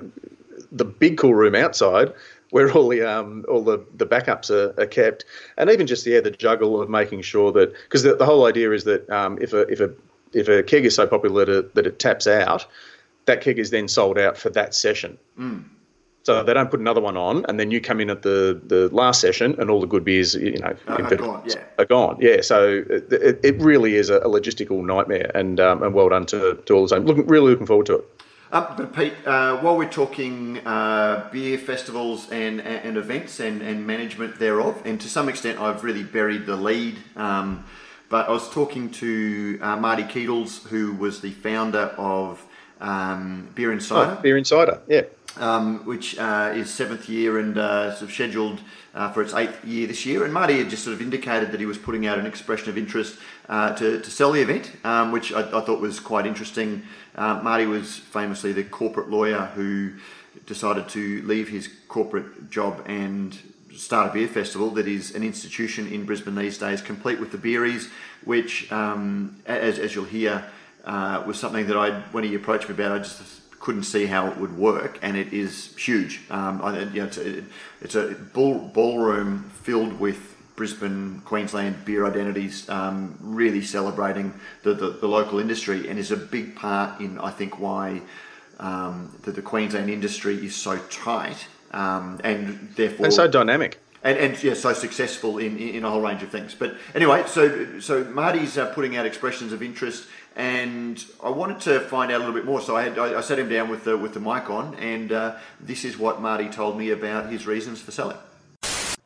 the big cool room outside, where all the um, all the, the backups are, are kept, and even just yeah, the juggle of making sure that, because the, the whole idea is that um, if a if a if a keg is so popular to, that it taps out, that keg is then sold out for that session. Mm. So they don't put another one on, and then you come in at the, the last session, and all the good beers, you know, oh, are gone. Yeah, are gone. Yeah. So it, it really is a logistical nightmare, and um, and well done to to all the same. Looking really looking forward to it. Uh, but Pete, uh, while we're talking uh, beer festivals and and events and, and management thereof, and to some extent, I've really buried the lead. Um, but I was talking to uh, Marty Keedles, who was the founder of um, Beer Insider. Oh, Beer Insider. Yeah. Um, which uh, is seventh year and uh, sort of scheduled uh, for its eighth year this year. And Marty had just sort of indicated that he was putting out an expression of interest uh, to, to sell the event, um, which I, I thought was quite interesting. Uh, Marty was famously the corporate lawyer who decided to leave his corporate job and start a beer festival that is an institution in Brisbane these days, complete with the Beeries, which, um, as, as you'll hear, uh, was something that I, when he approached me about, I just couldn't see how it would work, and it is huge. Um, you know, it's a, it's a ball, ballroom filled with Brisbane, Queensland beer identities, um, really celebrating the, the, the local industry, and is a big part in, I think, why um, the, the Queensland industry is so tight um, and therefore and so dynamic. And, and yeah, so successful in, in a whole range of things. But anyway, so so Marty's uh, putting out expressions of interest, and I wanted to find out a little bit more. So I had I, I sat him down with the with the mic on, and uh, this is what Marty told me about his reasons for selling.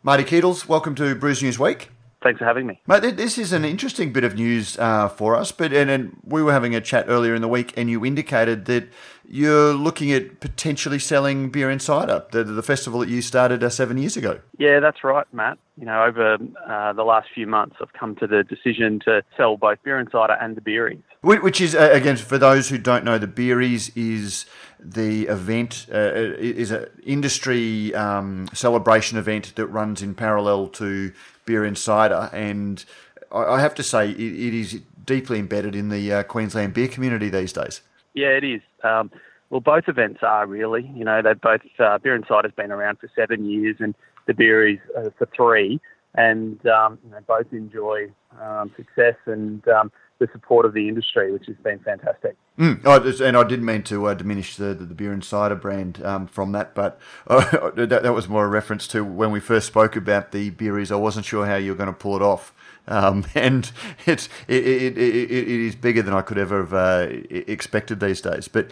Marty Keedles, welcome to Brews News Week. Thanks for having me, mate. This is an interesting bit of news uh, for us. But and, and we were having a chat earlier in the week, and you indicated that you're looking at potentially selling Beer Insider, the, the festival that you started uh, seven years ago. Yeah, that's right, Matt. You know, over uh, the last few months, I've come to the decision to sell both Beer Insider and the Beeries. Which is, uh, again, for those who don't know, the Beeries is the event, uh, is an industry um, celebration event that runs in parallel to Beer Insider, and I have to say it, it is deeply embedded in the uh, Queensland beer community these days. Yeah, it is. Um, well, both events are really. You know, they've both uh, Beer Insider's been around for seven years, and the Beeries uh, for three, and um, you know, both enjoy um, success and um, the support of the industry, which has been fantastic. Mm. Oh, and I didn't mean to uh, diminish the, the Beer Insider brand um, from that, but uh, that, that was more a reference to when we first spoke about the Beeries. I wasn't sure how you were going to pull it off. Um, and it's, it, it, it, it is bigger than I could ever have uh, expected these days. But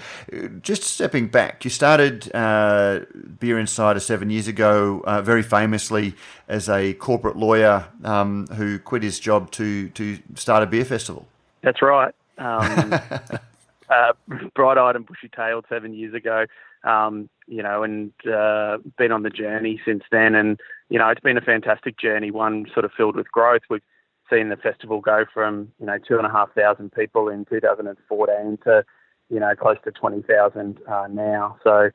just stepping back, you started uh, Beer Insider seven years ago, uh, very famously as a corporate lawyer um, who quit his job to, to start a beer festival. That's right. Um, uh, bright-eyed and bushy-tailed seven years ago, um, you know, and uh, been on the journey since then. And, you know, it's been a fantastic journey, one sort of filled with growth. We've seen the festival go from, you know, two and a half thousand people in two thousand fourteen to, you know, close to twenty thousand uh, now. So,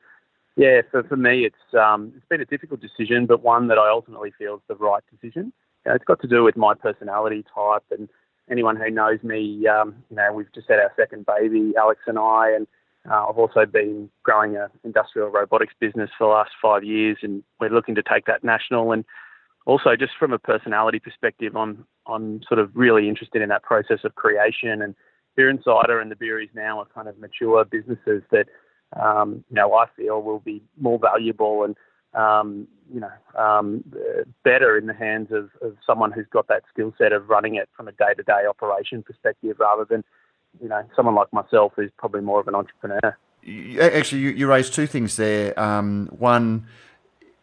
yeah, for, for me, it's um, it's been a difficult decision, but one that I ultimately feel is the right decision. You know, it's got to do with my personality type, and anyone who knows me, um, you know, we've just had our second baby, Alex and I, and uh, I've also been growing an industrial robotics business for the last five years, and we're looking to take that national. And also, just from a personality perspective, I'm I'm sort of really interested in that process of creation, and Beer Insider and the Beeries now are kind of mature businesses that, um, you know, I feel will be more valuable and, um, you know, um, better in the hands of, of someone who's got that skill set of running it from a day-to-day operation perspective rather than, you know, someone like myself who's probably more of an entrepreneur. Actually, you, you raised two things there. Um, one...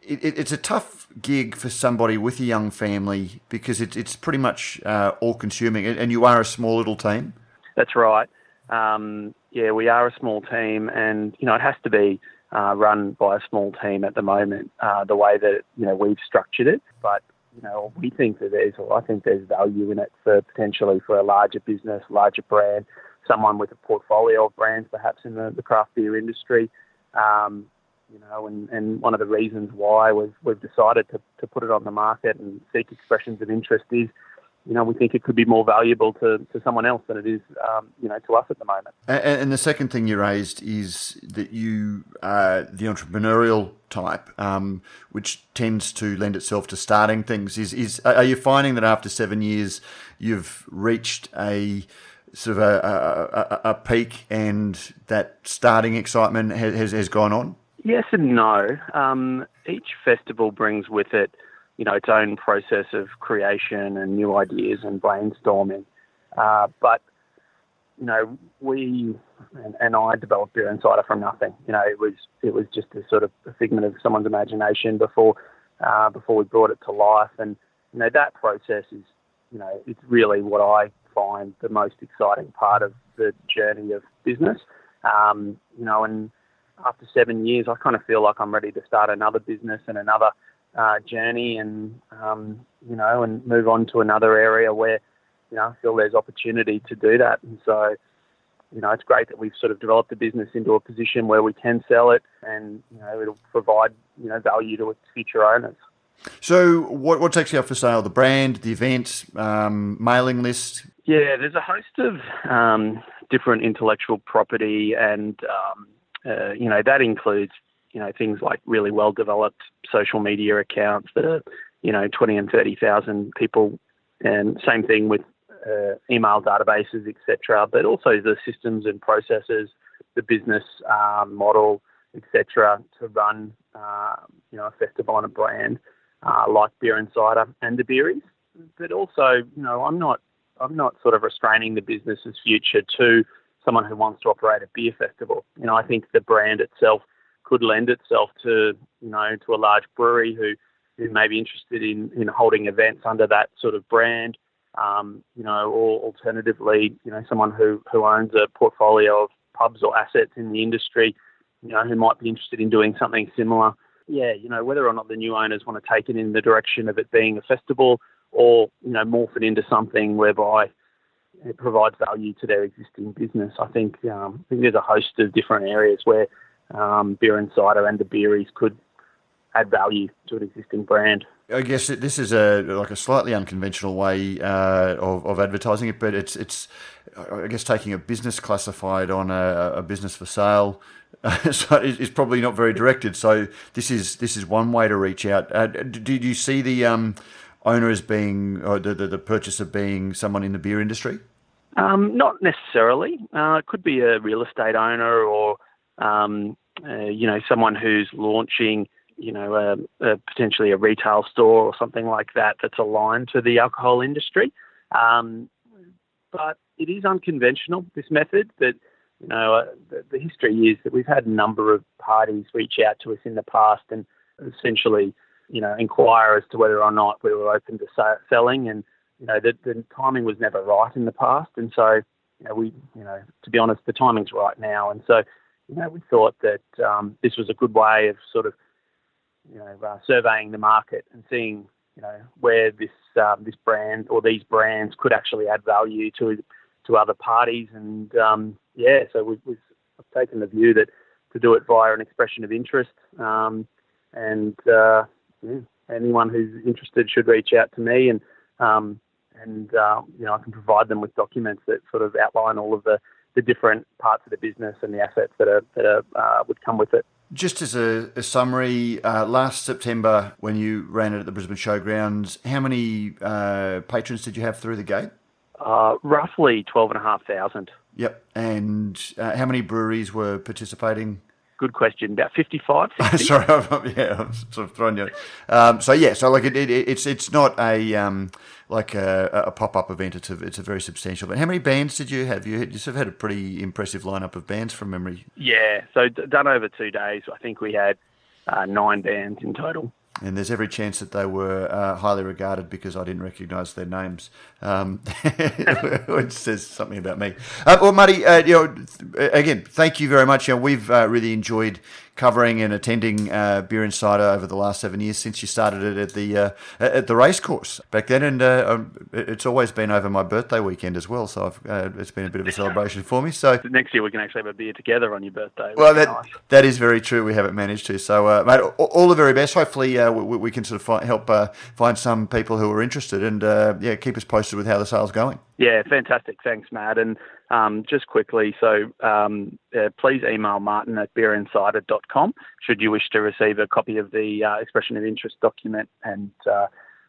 It, it, it's a tough gig for somebody with a young family because it, it's pretty much uh, all-consuming, and, and you are a small little team. That's right. Um, yeah, we are a small team, and you know it has to be uh, run by a small team at the moment. Uh, the way that you know we've structured it, but you know we think that there's, or I think there's value in it for potentially for a larger business, larger brand, someone with a portfolio of brands, perhaps in the, the craft beer industry. Um, you know, and, and one of the reasons why we've, we've decided to, to put it on the market and seek expressions of interest is, you know, we think it could be more valuable to, to someone else than it is, um, you know, to us at the moment. And, and the second thing you raised is that you are the entrepreneurial type, um, which tends to lend itself to starting things. Is is are you finding that after seven years you've reached a sort of a, a, a peak and that starting excitement has, has gone on? Yes and no. Um, each festival brings with it, you know, its own process of creation and new ideas and brainstorming. Uh, but, you know, we and, and I developed Beer Insider from nothing. You know, it was it was just a sort of a figment of someone's imagination before uh, before we brought it to life. And, you know, that process is, you know, it's really what I find the most exciting part of the journey of business. Um, you know, and after seven years, I kind of feel like I'm ready to start another business and another uh, journey and, um, you know, and move on to another area where, you know, I feel there's opportunity to do that. And so, you know, it's great that we've sort of developed the business into a position where we can sell it and, you know, it'll provide, you know, value to its future owners. So what, what's actually up for sale? The brand, the event, um, mailing list? Yeah, there's a host of um, different intellectual property and, um, Uh, you know, that includes, you know, things like really well-developed social media accounts that are, you know, twenty and thirty thousand people, and same thing with uh, email databases, et cetera, but also the systems and processes, the business uh, model, et cetera, to run, uh, you know, a festival on a brand uh, like Beer Insider and the Beeries. But also, you know, I'm not, I'm not sort of restraining the business's future to someone who wants to operate a beer festival. You know, I think the brand itself could lend itself to, you know, to a large brewery who, who may be interested in, in holding events under that sort of brand, um, you know, or alternatively, you know, someone who, who owns a portfolio of pubs or assets in the industry, you know, who might be interested in doing something similar. Yeah, you know, whether or not the new owners want to take it in the direction of it being a festival or, you know, morph it into something whereby it provides value to their existing business. I think, um, I think there's a host of different areas where um, Beer Insider and the Beeries could add value to an existing brand. I guess this is a like a slightly unconventional way uh, of, of advertising it, but it's it's I guess taking a business classified on a, a business for sale uh, so is probably not very directed. So this is this is one way to reach out. Uh, did you see the um, owner as being or the, the the purchaser being someone in the beer industry? Um, not necessarily. Uh, it could be a real estate owner or, um, uh, you know, someone who's launching, you know, a, a potentially a retail store or something like that that's aligned to the alcohol industry. Um, but it is unconventional, this method, that, you know, uh, the, the history is that we've had a number of parties reach out to us in the past and essentially, you know, inquire as to whether or not we were open to sa- selling and, you know, the, the timing was never right in the past. And so, you know, we, you know, to be honest, the timing's right now. And so, you know, we thought that um, this was a good way of sort of, you know, uh, surveying the market and seeing, you know, where this um, this brand or these brands could actually add value to to other parties. And, um, yeah, so we've, we've taken the view that to do it via an expression of interest. Um, and uh, yeah, anyone who's interested should reach out to me and, um, And, uh, you know, I can provide them with documents that sort of outline all of the, the different parts of the business and the assets that are that are, uh, would come with it. Just as a, a summary, uh, last September when you ran it at the Brisbane Showgrounds, how many uh, patrons did you have through the gate? Uh, roughly twelve thousand five hundred. Yep. And uh, how many breweries were participating? Good question. About fifty-five. Sorry, I'm, yeah, I'm sort of throwing you. Um, so yeah, so like it, it, it's it's not a um, like a, a pop-up event. It's a it's a very substantial. But how many bands did you have? You, you sort of had a pretty impressive lineup of bands from memory. Yeah, so d- done over two days, I think we had uh, nine bands in total. and there's every chance that they were uh, highly regarded because I didn't recognise their names, um, which says something about me. Uh, well, Marty, uh, you know, again, thank you very much. You know, we've uh, really enjoyed covering and attending uh, Beer Insider over the last seven years since you started it at the uh, at the race course back then, and uh, it's always been over my birthday weekend as well, so I've, uh, it's been a bit of a celebration for me. So next year we can actually have a beer together on your birthday. Well, that, nice. That is very true. We haven't managed to. So, uh, mate, all the very best. Hopefully uh, we, we can sort of find, help uh, find some people who are interested, and uh, yeah, keep us posted with how the sale's going. Yeah, fantastic. Thanks, Matt. And um, just quickly, so um, uh, please email Martin at beer insider dot com should you wish to receive a copy of the uh, expression of interest document. And uh,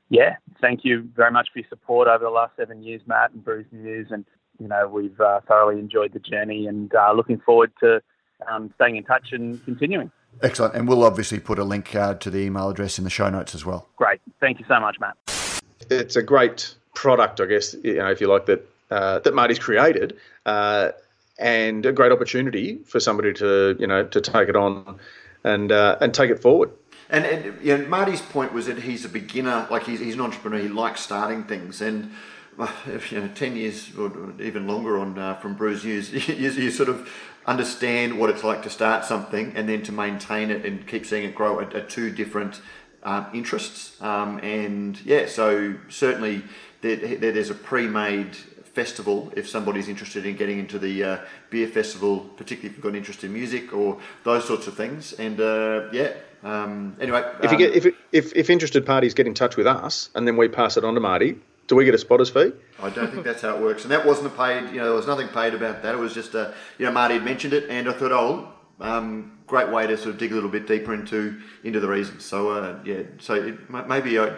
yeah, thank you very much for your support over the last seven years, Matt, and Brews News. And, you know, we've uh, thoroughly enjoyed the journey, and uh, looking forward to um, staying in touch and continuing. Excellent. And we'll obviously put a link uh, to the email address in the show notes as well. Great. Thank you so much, Matt. It's a great product, I guess, you know, if you like, that uh, that Marty's created, uh, and a great opportunity for somebody to, you know, to take it on and uh, and take it forward. And, and you know, Marty's point was that he's a beginner, like he's he's an entrepreneur. He likes starting things, and you know, ten years or even longer on uh, from Brews News, you, you sort of understand what it's like to start something and then to maintain it and keep seeing it grow at, at two different um, interests. Um, and yeah, so certainly. There's a pre-made festival if somebody's interested in getting into the uh, beer festival, particularly if you've got an interest in music or those sorts of things. And uh, yeah, um, anyway, um, if you get if, if if interested parties get in touch with us and then we pass it on to Marty, do we get a spotter's fee? I don't think that's how it works. And that wasn't a paid. You know, there was nothing paid about that. It was just a, you know, Marty had mentioned it, and I thought, oh. Um, great way to sort of dig a little bit deeper into into the reasons. So uh, yeah, so it, maybe I.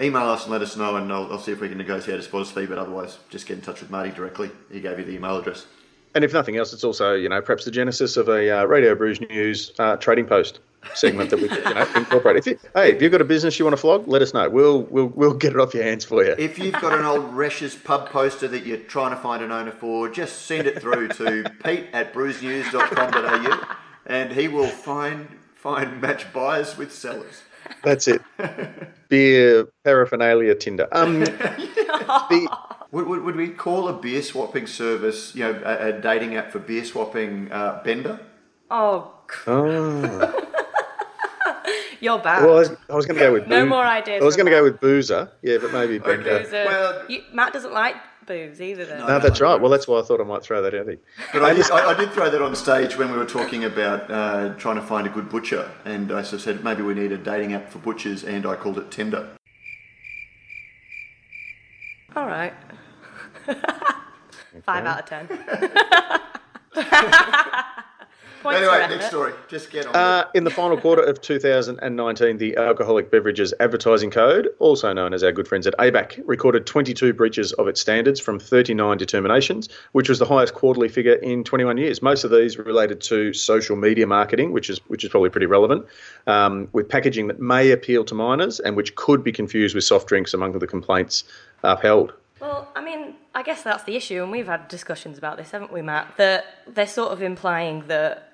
Email us and let us know, and I'll, I'll see if we can negotiate a spotter's fee, but otherwise just get in touch with Marty directly. He gave you the email address. And if nothing else, it's also, you know, perhaps the genesis of a uh, Radio Brews News uh, trading post segment that we could, you know, incorporate. If you, hey, if you've got a business you want to flog, let us know. We'll we'll we'll get it off your hands for you. If you've got an old Resh's pub poster that you're trying to find an owner for, just send it through to pete at brews news dot com dot a u, and he will find find match buyers with sellers. That's it. Beer paraphernalia Tinder. Um, the, would, would, would we call a beer swapping service, you know, a, a dating app for beer swapping uh, Bender? Oh. oh. You're bad. Well, I was, I was going to go with Boozer. No more ideas. I was going to go with Boozer. Yeah, but maybe Bender. Boozer. Well, you, Matt doesn't like boobs either, though. No, no, that's right. Well, that's why I thought I might throw that out there. But I, just, I, I did throw that on stage when we were talking about uh, trying to find a good butcher, and I sort of said maybe we need a dating app for butchers, and I called it Tinder. All right. Five out of ten. Anyway, next story. Just get on. Uh, in the final quarter of two thousand nineteen, the Alcoholic Beverages Advertising Code, also known as our good friends at A B A C, recorded twenty-two breaches of its standards from thirty-nine determinations, which was the highest quarterly figure in twenty-one years. Most of these related to social media marketing, which is which is probably pretty relevant, um, with packaging that may appeal to minors and which could be confused with soft drinks among the complaints upheld. Well, I mean, I guess that's the issue, and we've had discussions about this, haven't we, Matt? That they're sort of implying that...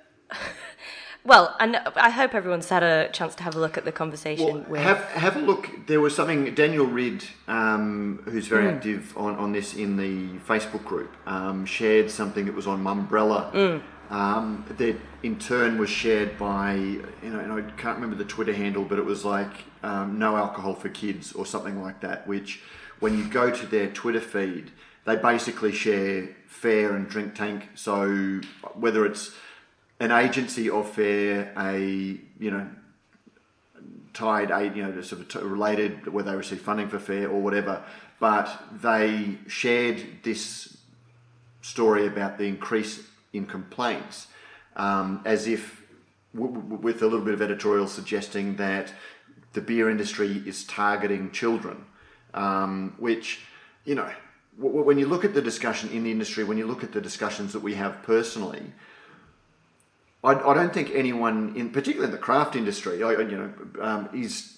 Well, and I hope everyone's had a chance to have a look at the conversation. Well, with... have, have a look. There was something, Daniel Ridd, um, who's very mm. active on, on this in the Facebook group, um, shared something that was on Mumbrella mm. um, that in turn was shared by, you know, and I can't remember the Twitter handle, but it was like um, No Alcohol for Kids or something like that, which... When you go to their Twitter feed, they basically share Fair and Drink Tank. So whether it's an agency of Fair, a, you know, tied aid, you know, sort of related, where they receive funding for Fair or whatever, but they shared this story about the increase in complaints um, as if w- w- with a little bit of editorial suggesting that the beer industry is targeting children. Um, which, you know, w- when you look at the discussion in the industry, when you look at the discussions that we have personally, I, I don't think anyone, in particularly in the craft industry, I, you know, um, is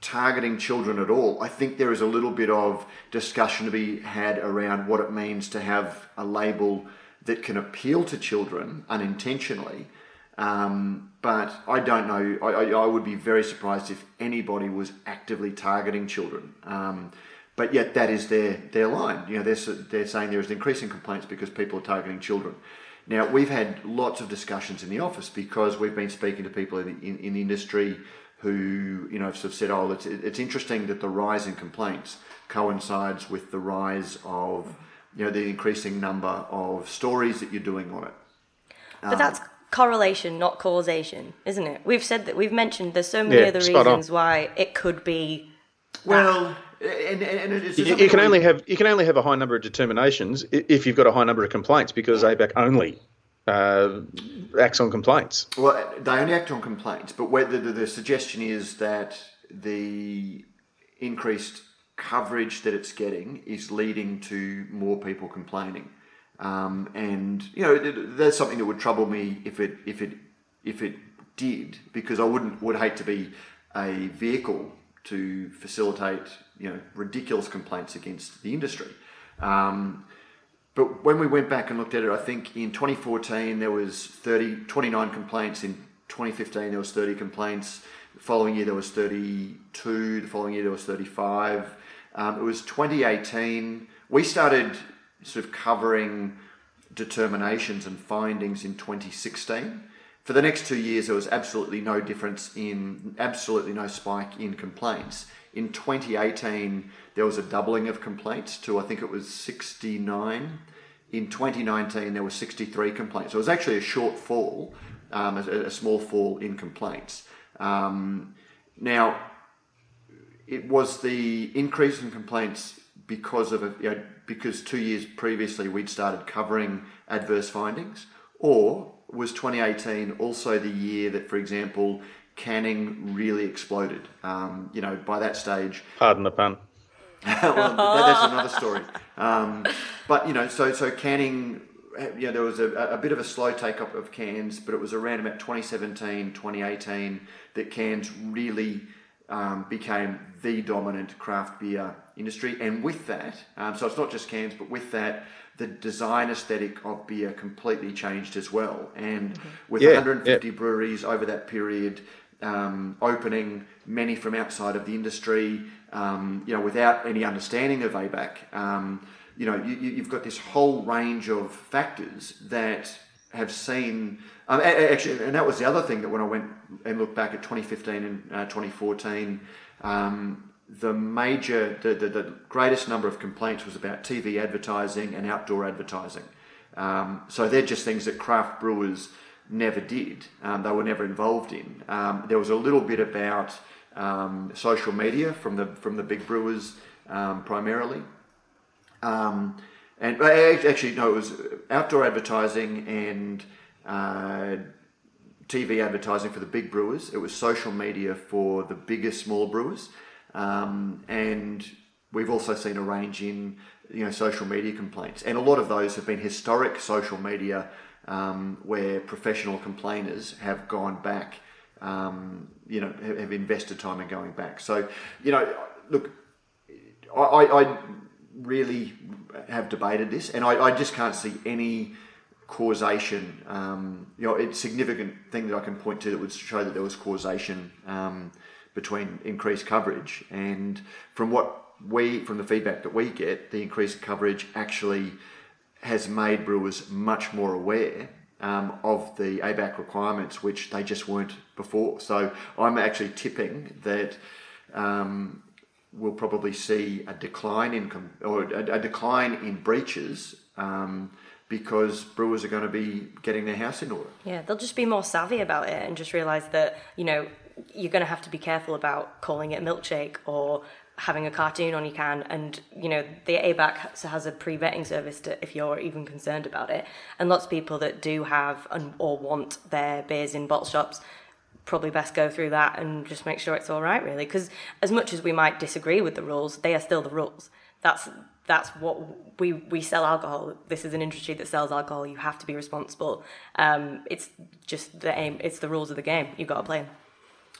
targeting children at all. I think there is a little bit of discussion to be had around what it means to have a label that can appeal to children unintentionally, Um, but I don't know. I, I, I would be very surprised if anybody was actively targeting children. Um, but yet that is their their line. You know, they're they're saying there is increasing complaints because people are targeting children. Now, we've had lots of discussions in the office because we've been speaking to people in in, in the industry who, you know, have sort of said, "Oh, it's it's interesting that the rise in complaints coincides with the rise of, you know, the increasing number of stories that you're doing on it." But um, that's correlation, not causation, isn't it? We've said that, we've mentioned there's so many yeah, other reasons on. why it could be. Well, and, and it's you, you can only have you can only have a high number of determinations if you've got a high number of complaints, because A B A C only uh, acts on complaints. Well, they only act on complaints, but whether the, the suggestion is that the increased coverage that it's getting is leading to more people complaining. Um, and you know, that's something that would trouble me if it if it if it did, because I wouldn't would hate to be a vehicle to facilitate, you know, ridiculous complaints against the industry. Um, but when we went back and looked at it, I think in twenty fourteen there was thirty, twenty-nine complaints. In twenty fifteen there was thirty complaints. The following year there was thirty-two. The following year there was thirty-five. Um, it was twenty eighteen. We started sort of covering determinations and findings in twenty sixteen. For the next two years, there was absolutely no difference in, absolutely no spike in complaints. In twenty eighteen, there was a doubling of complaints to, I think it was sixty-nine. In twenty nineteen, there were sixty-three complaints. So it was actually a short fall, um, a, a small fall in complaints. Um, now, it was the increase in complaints because of, a, you know, because two years previously we'd started covering adverse findings, or was twenty eighteen also the year that, for example, canning really exploded? Um, you know, by that stage... Pardon the pun. Well, that's another story. Um, but, you know, so so canning, you know, there was a, a bit of a slow take-up of cans, but it was around about twenty seventeen, twenty eighteen that cans really um, became the dominant craft beer industry. And with that, um, so it's not just cans, but with that, the design aesthetic of beer completely changed as well. And mm-hmm. with yeah, one hundred fifty yeah. breweries over that period um, opening, many from outside of the industry, um, you know, without any understanding of A B A C, um, you know, you, you've got this whole range of factors that have seen... Um, actually, and that was the other thing that when I went and looked back at twenty fifteen and uh, twenty fourteen, um, the major, the, the, the greatest number of complaints was about T V advertising and outdoor advertising. Um, so they're just things that craft brewers never did. Um, they were never involved in. Um, there was a little bit about um, social media from the from the big brewers um, primarily. Um, and actually, no, it was outdoor advertising and uh, T V advertising for the big brewers. It was social media for the bigger, small brewers. Um, and we've also seen a range in, you know, social media complaints. And a lot of those have been historic social media um, where professional complainers have gone back, um, you know, have invested time in going back. So, you know, look, I, I really have debated this, and I, I just can't see any causation, um, you know, it's significant thing that I can point to that would show that there was causation um between increased coverage. And from what we, from the feedback that we get, the increased coverage actually has made brewers much more aware um, of the A B A C requirements, which they just weren't before. So I'm actually tipping that um, we'll probably see a decline in com- or a, a decline in breaches um, because brewers are going to be getting their house in order. Yeah, they'll just be more savvy about it and just realise that, you know, you're going to have to be careful about calling it a milkshake or having a cartoon on your can. And, you know, the A B A C has a pre-vetting service to, if you're even concerned about it. And lots of people that do have and, or want their beers in bottle shops probably best go through that and just make sure it's all right, really. Because as much as we might disagree with the rules, they are still the rules. That's that's what we, we sell alcohol. This is an industry that sells alcohol. You have to be responsible. Um, it's just the aim. It's the rules of the game. You've got to play them.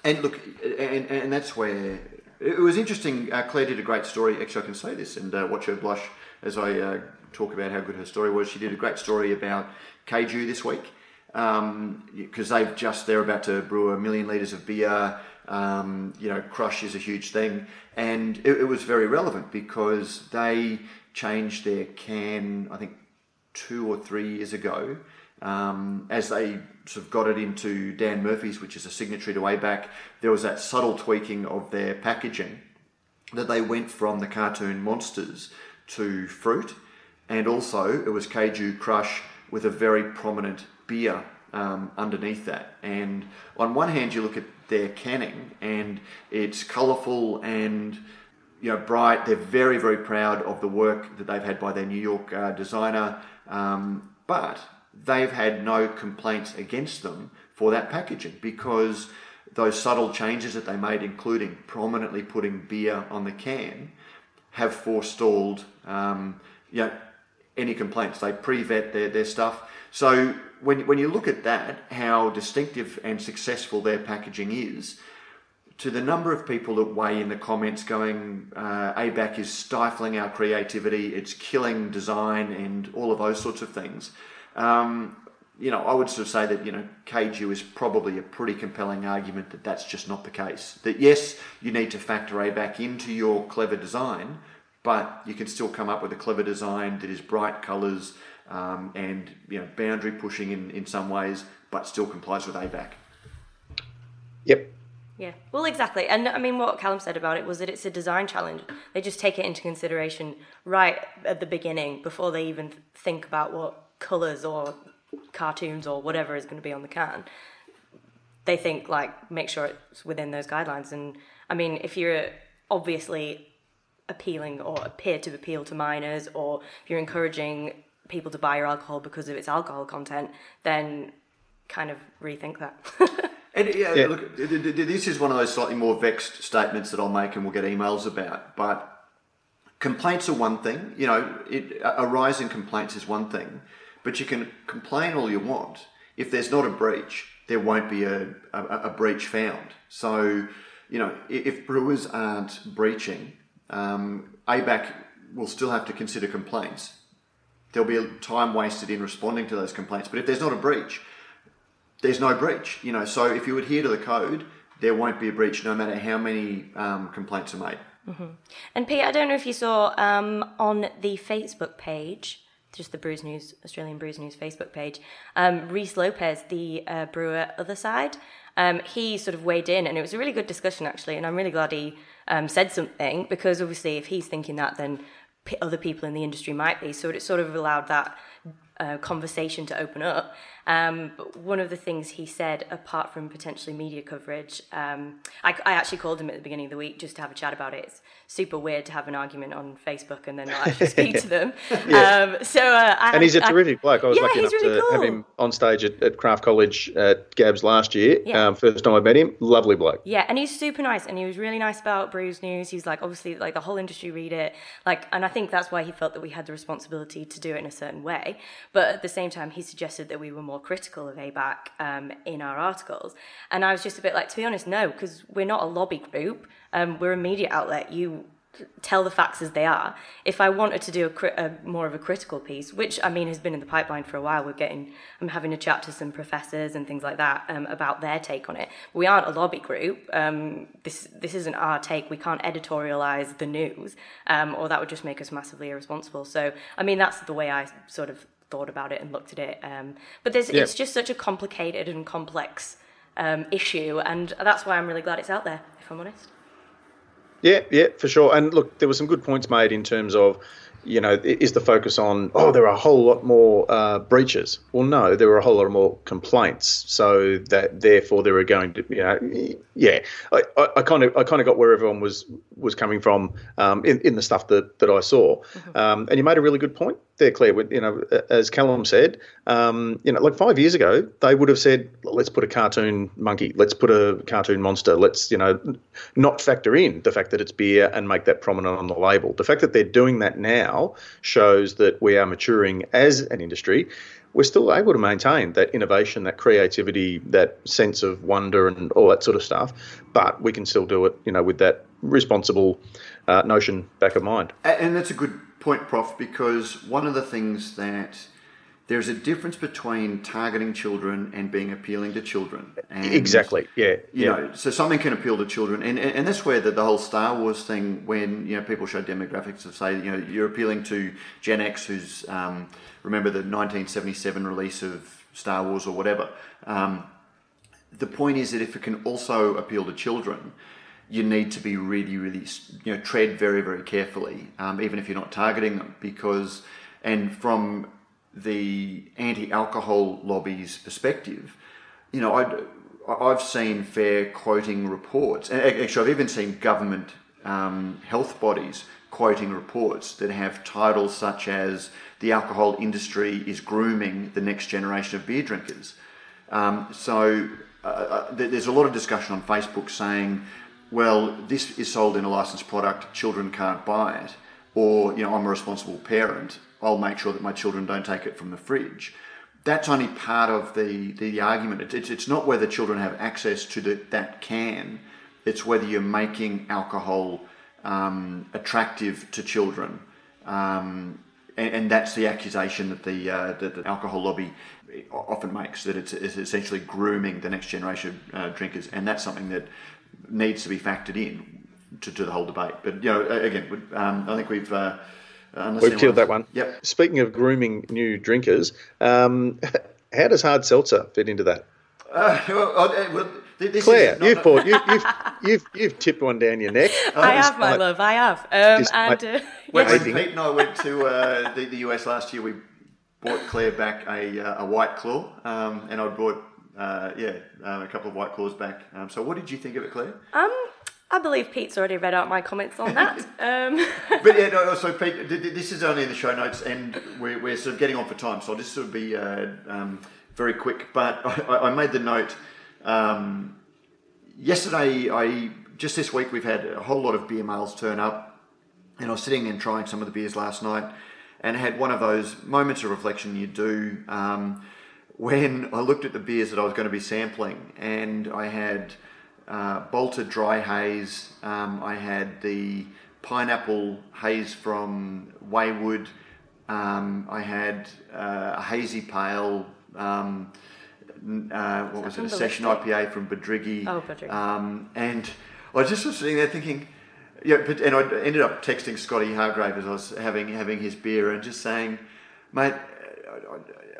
And look, and, and that's where it was interesting. Uh, Claire did a great story. Actually, I can say this and uh, watch her blush as I uh, talk about how good her story was. She did a great story about Kaiju this week, um, because they've just, they're about to brew a million litres of beer. Um, you know, crush is a huge thing. And it, it was very relevant because they changed their can, I think, two or three years ago, um, as they sort of got it into Dan Murphy's, which is a signatory to Wayback. There was that subtle tweaking of their packaging that they went from the cartoon monsters to fruit. And also it was Kaiju Crush with a very prominent beer um, underneath that. And on one hand, you look at their canning and it's colourful and, you know, bright. They're very, very proud of the work that they've had by their New York uh, designer. Um, but they've had no complaints against them for that packaging because those subtle changes that they made, including prominently putting beer on the can, have forestalled um, you know, any complaints. They pre-vet their, their stuff. So when, when you look at that, how distinctive and successful their packaging is, to the number of people that weigh in the comments going, uh, A B A C is stifling our creativity, it's killing design and all of those sorts of things. Um, you know, I would sort of say that, you know, Kaiju is probably a pretty compelling argument that that's just not the case. That yes, you need to factor A B A C into your clever design, but you can still come up with a clever design that is bright colours um, and, you know, boundary pushing in, in some ways, but still complies with A B A C. Yep. Yeah, well, exactly. And I mean, what Callum said about it was that it's a design challenge. They just take it into consideration right at the beginning before they even think about what colours or cartoons or whatever is going to be on the can. They think, like, make sure it's within those guidelines. And, I mean, if you're obviously appealing or appear to appeal to minors, or if you're encouraging people to buy your alcohol because of its alcohol content, then kind of rethink that. And yeah, yeah, look, this is one of those slightly more vexed statements that I'll make and we'll get emails about, but complaints are one thing. You know, it, a rise in complaints is one thing, but you can complain all you want. If there's not a breach, there won't be a, a, a breach found. So, you know, if brewers aren't breaching, um, A B A C will still have to consider complaints. There'll be time wasted in responding to those complaints, but if there's not a breach, there's no breach, you know. So if you adhere to the code, there won't be a breach no matter how many um, complaints are made. Mm-hmm. And Pete, I don't know if you saw um, on the Facebook page, just the Brews News, Australian Brews News Facebook page, um, Rhys Lopez, the uh, brewer Other Side, um, he sort of weighed in, and it was a really good discussion actually, and I'm really glad he um, said something, because obviously if he's thinking that, then p- other people in the industry might be. So it sort of allowed that Uh, conversation to open up. Um, but one of the things he said, apart from potentially media coverage, um, I, I actually called him at the beginning of the week just to have a chat about it. It's super weird to have an argument on Facebook and then not actually speak to them. yeah. um, so uh, I, and he's a terrific I, bloke. I was yeah, lucky enough really to cool. have him on stage at, at Craft College at Gabs last year. Yeah. Um, first time I met him, lovely bloke. Yeah, and he's super nice, and he was really nice about Brews News. He's like, obviously, like the whole industry read it, like, and I think that's why he felt that we had the responsibility to do it in a certain way. But at the same time, he suggested that we were more critical of A B A C um, in our articles. And I was just a bit like, to be honest, no, because we're not a lobby group. Um, we're a media outlet. You tell the facts as they are. If I wanted to do a, a more of a critical piece, which, I mean, has been in the pipeline for a while, we're getting, I'm having a chat to some professors and things like that um, about their take on it. We aren't a lobby group. Um, this this isn't our take. We can't editorialise the news, um, or that would just make us massively irresponsible. So, I mean, that's the way I sort of thought about it and looked at it. Um, but there's, yeah. it's just such a complicated and complex um, issue, and that's why I'm really glad it's out there, if I'm honest. Yeah, yeah, for sure. And look, there were some good points made in terms of, you know, is the focus on, oh, there are a whole lot more uh, breaches. Well, no, there were a whole lot more complaints. So that therefore there are going to, you know, yeah, I kind of I kind of got where everyone was was coming from um, in, in the stuff that, that I saw. Mm-hmm. Um, and you made a really good point there, Claire. You know, as Callum said, um, you know, like five years ago, they would have said, let's put a cartoon monkey, let's put a cartoon monster, let's, you know, not factor in the fact that it's beer and make that prominent on the label. The fact that they're doing that now shows that we are maturing as an industry. We're still able to maintain that innovation, that creativity, that sense of wonder and all that sort of stuff, but we can still do it, you know, with that responsible uh, notion back of mind. And that's a good point, Prof, because one of the things that there's a difference between targeting children and being appealing to children. And, exactly. Yeah. You yeah. know, so something can appeal to children, and and, and that's where the, the whole Star Wars thing, when you know people show demographics and say, you know, you're appealing to Gen X, who's um, remember the nineteen seventy-seven release of Star Wars or whatever. Um, the point is that if it can also appeal to children, you need to be really, really, you know, tread very, very carefully, um, even if you're not targeting them, because, and from the anti-alcohol lobby's perspective, you know, I'd, I've seen fair quoting reports, and actually I've even seen government um, health bodies quoting reports that have titles such as "The alcohol industry is grooming the next generation of beer drinkers." Um, so uh, there's a lot of discussion on Facebook saying, well, this is sold in a licensed product, children can't buy it, or, you know, I'm a responsible parent, I'll make sure that my children don't take it from the fridge. That's only part of the, the, the argument. It's, it's not whether children have access to the, that can, it's whether you're making alcohol um, attractive to children. Um, and, and that's the accusation that the, uh, that the alcohol lobby often makes, that it's, it's essentially grooming the next generation of uh, drinkers, and that's something that needs to be factored in to, to the whole debate. But, you know, again, um, I think we've... Uh, We've killed that one. Yep. Speaking of grooming new drinkers, um, how does hard seltzer fit into that? Uh, well, I, well, this Claire, you've, poured, you, you've, you've, you've tipped one down your neck. I have, my love, I have. Um, and, uh, when yes. Pete and I went to uh, the, the U S last year, we bought Claire back a, uh, a White Claw, um, and I brought... Uh, yeah, um, a couple of White Claws back. Um, so what did you think of it, Claire? Um, I believe Pete's already read out my comments on that. um. But yeah, no, so Pete, this is only in the show notes, and we're, we're sort of getting on for time, so I'll just sort of be uh, um, very quick. But I, I made the note, um, yesterday, I just this week, we've had a whole lot of beer mails turn up, and I was sitting and trying some of the beers last night, and I had one of those moments of reflection you do, um, when I looked at the beers that I was going to be sampling, and I had uh, Bolter Dry Haze, um, I had the Pineapple Haze from Waywood, um, I had uh, a Hazy Pale, um, uh, what was it, a Session I P A from Bedriggy. Oh, Bedriggy. Um, and I just was sitting there thinking, yeah, but, and I ended up texting Scotty Hargrave as I was having, having his beer and just saying, mate, I, I,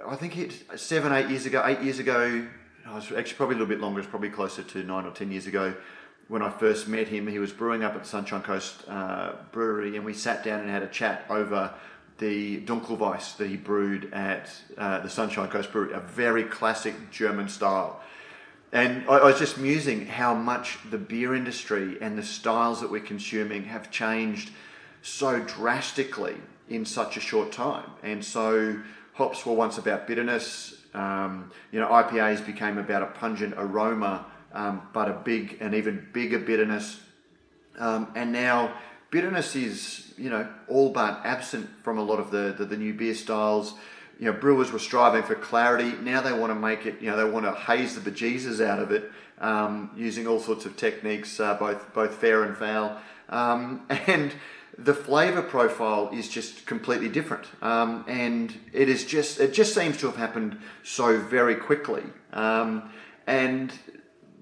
I think it's seven, eight years ago, eight years ago, no, was actually probably a little bit longer, it's probably closer to nine or ten years ago, when I first met him, he was brewing up at the Sunshine Coast uh, Brewery, and we sat down and had a chat over the Dunkelweiss that he brewed at uh, the Sunshine Coast Brewery, a very classic German style. And I, I was just musing how much the beer industry and the styles that we're consuming have changed so drastically in such a short time. And so... hops were once about bitterness. Um, you know, I P As became about a pungent aroma, um, but a big and even bigger bitterness. Um, and now bitterness is, you know, all but absent from a lot of the, the, the new beer styles. You know, brewers were striving for clarity. Now they want to make it, you know, they want to haze the bejesus out of it, um, using all sorts of techniques, uh, both both fair and foul. Um, and... the flavour profile is just completely different, um, and it is just—it just seems to have happened so very quickly. Um, and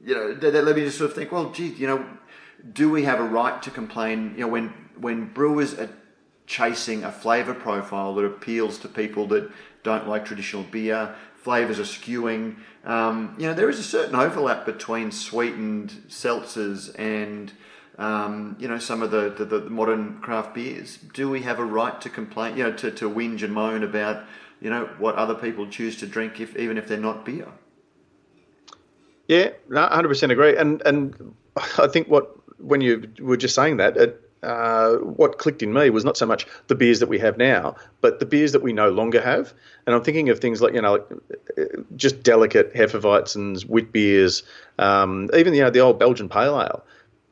you know, that, that let me just sort of think. Well, gee, you know, do we have a right to complain? You know, when when brewers are chasing a flavour profile that appeals to people that don't like traditional beer, flavours are skewing. Um, you know, there is a certain overlap between sweetened seltzers and. Um, you know, some of the, the, the modern craft beers. Do we have a right to complain, you know, to, to whinge and moan about, you know, what other people choose to drink, if even if they're not beer? Yeah, no, one hundred percent agree. And and I think what, when you were just saying that, it, uh, what clicked in me was not so much the beers that we have now, but the beers that we no longer have. And I'm thinking of things like, you know, like just delicate Hefeweizens, wit beers, um, even, you know, the old Belgian pale ale.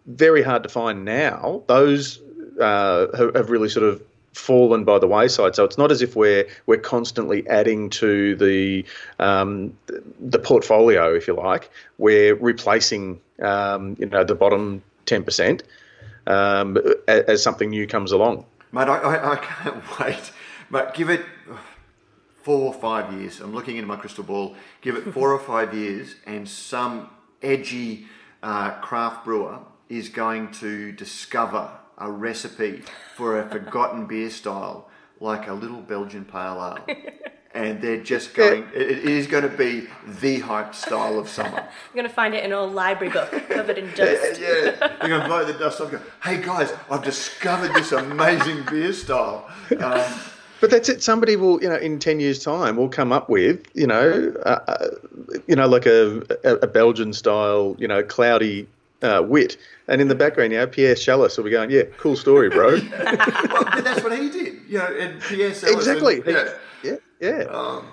Very hard to find now. Those uh, have really sort of fallen by the wayside. So it's not as if we're we're constantly adding to the um, the portfolio, if you like. We're replacing um, you know the bottom ten percent um, as, as something new comes along. Mate, I, I, I can't wait. But give it four or five years, I'm looking into my crystal ball, give it four or five years and some edgy uh, craft brewer is going to discover a recipe for a forgotten beer style like a little Belgian pale ale. And they're just going, it is going to be the hyped style of summer. You're going to find it in an old library book, covered in dust. Yeah, yeah, you're going to blow the dust off and go, hey guys, I've discovered this amazing beer style. Um, but that's it. Somebody will, you know, in ten years' time will come up with, you know, uh, you know, like a, a, a Belgian style, you know, cloudy uh, wit. And in the background, you know, Pierre Challis will be going, yeah, cool story, bro. Well, but that's what he did, you know, and Pierre Challis. Exactly. And, you know, yeah. Yeah. Um,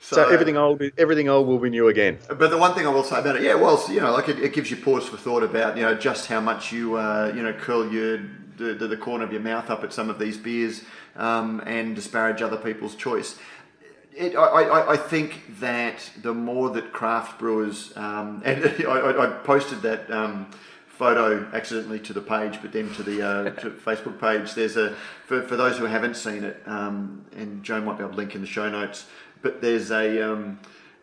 so, so everything old, everything old will be new again. But the one thing I will say about it, yeah, well, you know, like it, it gives you pause for thought about, you know, just how much you, uh, you know, curl your the, the corner of your mouth up at some of these beers um, and disparage other people's choice. It, I, I, I think that the more that craft brewers, um, and I, I posted that um, photo accidentally to the page, but then to the uh, to Facebook page. There's a for, for those who haven't seen it, um, and Joe might be able to link in the show notes. But there's a um,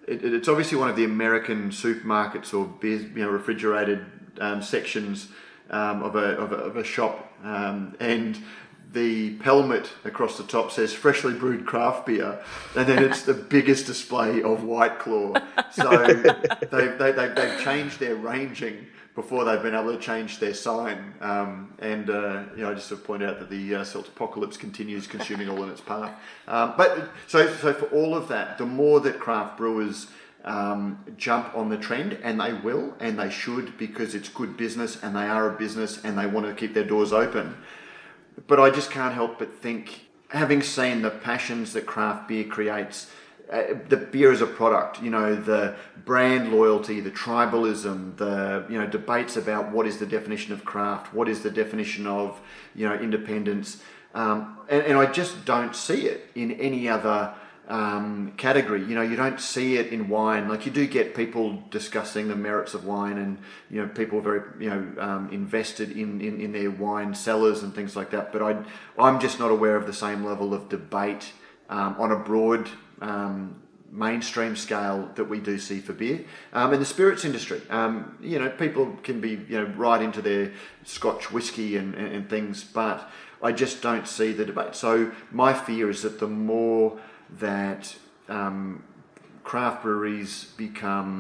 it, it's obviously one of the American supermarkets or beer, you know, refrigerated um, sections um, of a of a, of a shop, um, and the pelmet across the top says freshly brewed craft beer, and then it's the biggest display of White Claw. So they've they, they, they've changed their ranging before they've been able to change their sign. Um, and, uh, you know, just to point out that the uh, Celtapocalypse continues consuming all in its path. Um, but so, so for all of that, the more that craft brewers um, jump on the trend, and they will, and they should, because it's good business and they are a business and they want to keep their doors open. But I just can't help but think, having seen the passions that craft beer creates, Uh, the beer as a product, you know, the brand loyalty, the tribalism, the, you know, debates about what is the definition of craft, what is the definition of, you know, independence. Um, and, and I just don't see it in any other um, category. You know, you don't see it in wine. Like, you do get people discussing the merits of wine, and, you know, people are very, you know, um, invested in, in, in their wine cellars and things like that. But I, I'm just not aware of the same level of debate um, on a broad Um, mainstream scale that we do see for beer. Um, and the spirits industry, um, you know, people can be, you know, right into their Scotch whiskey and, and, and things, but I just don't see the debate. So my fear is that the more that um, craft breweries become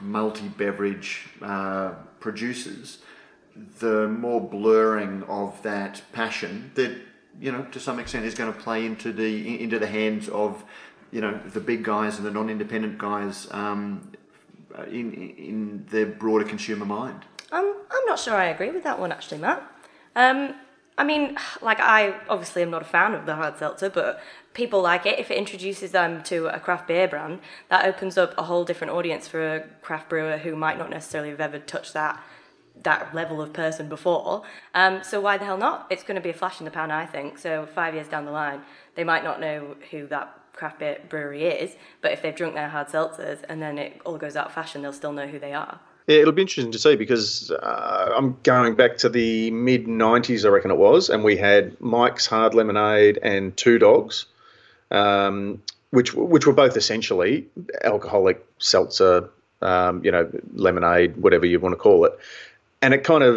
multi-beverage uh, producers, the more blurring of that passion that, you know, to some extent is going to play into the into the hands of, you know, the big guys and the non-independent guys um, in in the broader consumer mind. Um, I'm not sure I agree with that one, actually, Matt. Um, I mean, like, I obviously am not a fan of the hard seltzer, but people like it. If it introduces them to a craft beer brand, that opens up a whole different audience for a craft brewer who might not necessarily have ever touched that that level of person before. Um, so why the hell not? It's going to be a flash in the pan, I think. So five years down the line, they might not know who that craft beer brewery is, but if they've drunk their hard seltzers and then it all goes out of fashion, they'll still know who they are. Yeah, it'll be interesting to see, because uh, I'm going back to the mid nineties, I reckon it was, and we had Mike's Hard Lemonade and Two Dogs, um, which which were both essentially alcoholic seltzer, um, you know, lemonade, whatever you want to call it. And it kind of,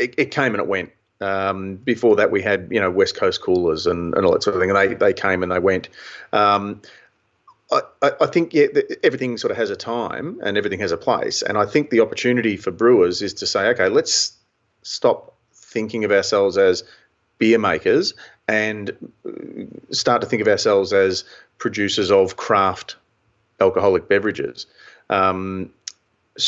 it, it came and it went. Um, before that, we had, you know, West Coast coolers and, and all that sort of thing, and they, they came and they went. Um, I, I think, yeah, everything sort of has a time and everything has a place, and I think the opportunity for brewers is to say, okay, let's stop thinking of ourselves as beer makers and start to think of ourselves as producers of craft alcoholic beverages. Um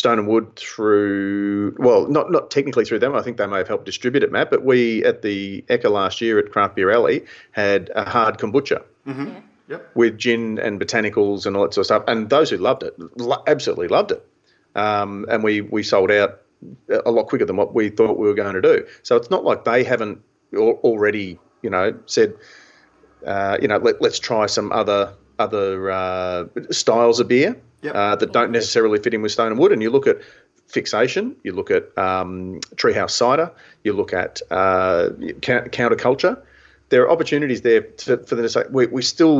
Stone and Wood through, well, not not technically through them. I think they may have helped distribute it, Matt, but we at the E C A last year at Craft Beer Alley had a hard kombucha mm-hmm. yeah. yep. with gin and botanicals and all that sort of stuff. And those who loved it, lo- absolutely loved it. Um, and we, we sold out a lot quicker than what we thought we were going to do. So it's not like they haven't al- already, you know, said, uh, you know, let, let's try some other, other uh, styles of beer. Yep. Uh, that don't necessarily fit in with Stone and Wood. And you look at Fixation, you look at um, Treehouse Cider, you look at uh, counterculture. There are opportunities there to, for them to say, we, we still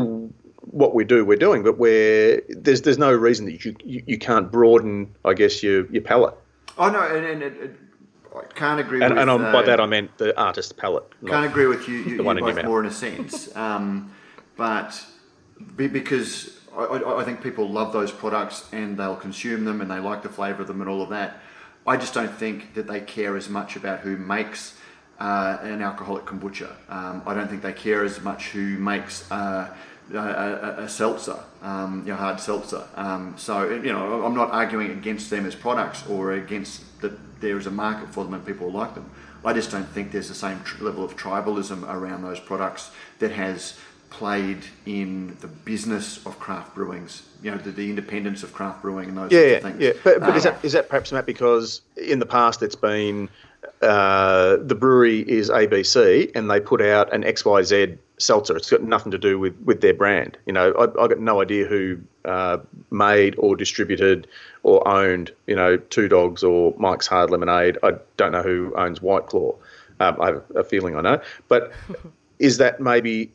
what we do, we're doing, but we're there's there's no reason that you you, you can't broaden, I guess, your your palate. Oh no, and, and, and I can't agree. And, with... And uh, by that I meant the artist palate. Can't agree with you. You, the one you in both more in a sense, um, but because I, I, I think people love those products and they'll consume them and they like the flavour of them and all of that. I just don't think that they care as much about who makes uh, an alcoholic kombucha. Um, I don't think they care as much who makes uh, a, a, a seltzer, um, you know, hard seltzer. Um, so, you know, I'm not arguing against them as products or against that there is a market for them and people like them. I just don't think there's the same tr- level of tribalism around those products that has played in the business of craft brewings, you know, the, the independence of craft brewing and those yeah, sorts of things. Yeah, yeah. But, but uh, is that is that perhaps, Matt, because in the past it's been uh, the brewery is A B C and they put out an X Y Z seltzer. It's got nothing to do with, with their brand. You know, I, I got no idea who uh, made or distributed or owned, you know, Two Dogs or Mike's Hard Lemonade. I don't know who owns White Claw. Um, I have a feeling I know. But is that maybe...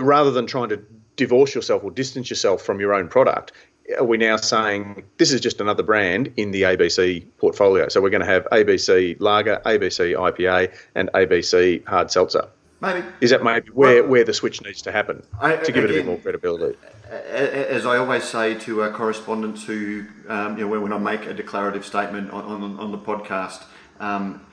rather than trying to divorce yourself or distance yourself from your own product, are we now saying this is just another brand in the A B C portfolio? So we're going to have A B C Lager, A B C I P A, and A B C Hard Seltzer. Maybe. Is that maybe where, well, where the switch needs to happen I, to give again, it a bit more credibility? As I always say to our correspondents who, um, you know, when I make a declarative statement on, on, on the podcast, um,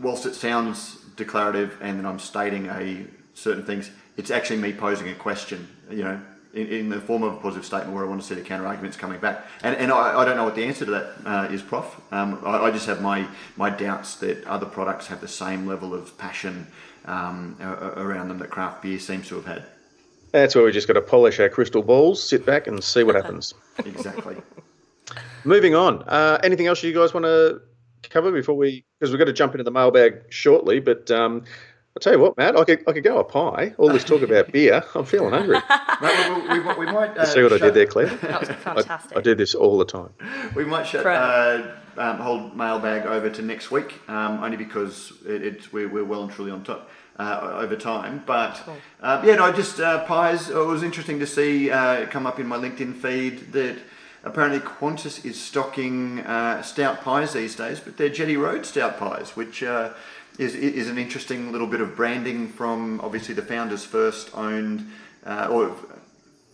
whilst it sounds declarative and then I'm stating a certain things, it's actually me posing a question, you know, in, in the form of a positive statement where I want to see the counter arguments coming back. And and I, I don't know what the answer to that uh, is, Prof Um, I, I just have my, my doubts that other products have the same level of passion um, around them that craft beer seems to have had. That's where we just got to polish our crystal balls, sit back and see what happens. Exactly. Moving on. Uh, anything else you guys want to cover before we... Because we've got to jump into the mailbag shortly, but... Um, I'll tell you what, Matt, I could I could go a pie. All this talk about beer, I'm feeling hungry. we, we, we might, uh, see what shut, I did there, Claire? That was fantastic. I, I do this all the time. We might shut uh, um, hold mailbag over to next week, um, only because it, it, we're, we're well and truly on top uh, over time. But, cool. uh, yeah, no, just uh, pies. It was interesting to see uh, come up in my LinkedIn feed that apparently Qantas is stocking uh, stout pies these days, but they're Jetty Road stout pies, which... Uh, Is is an interesting little bit of branding from obviously the Founders First owned uh, or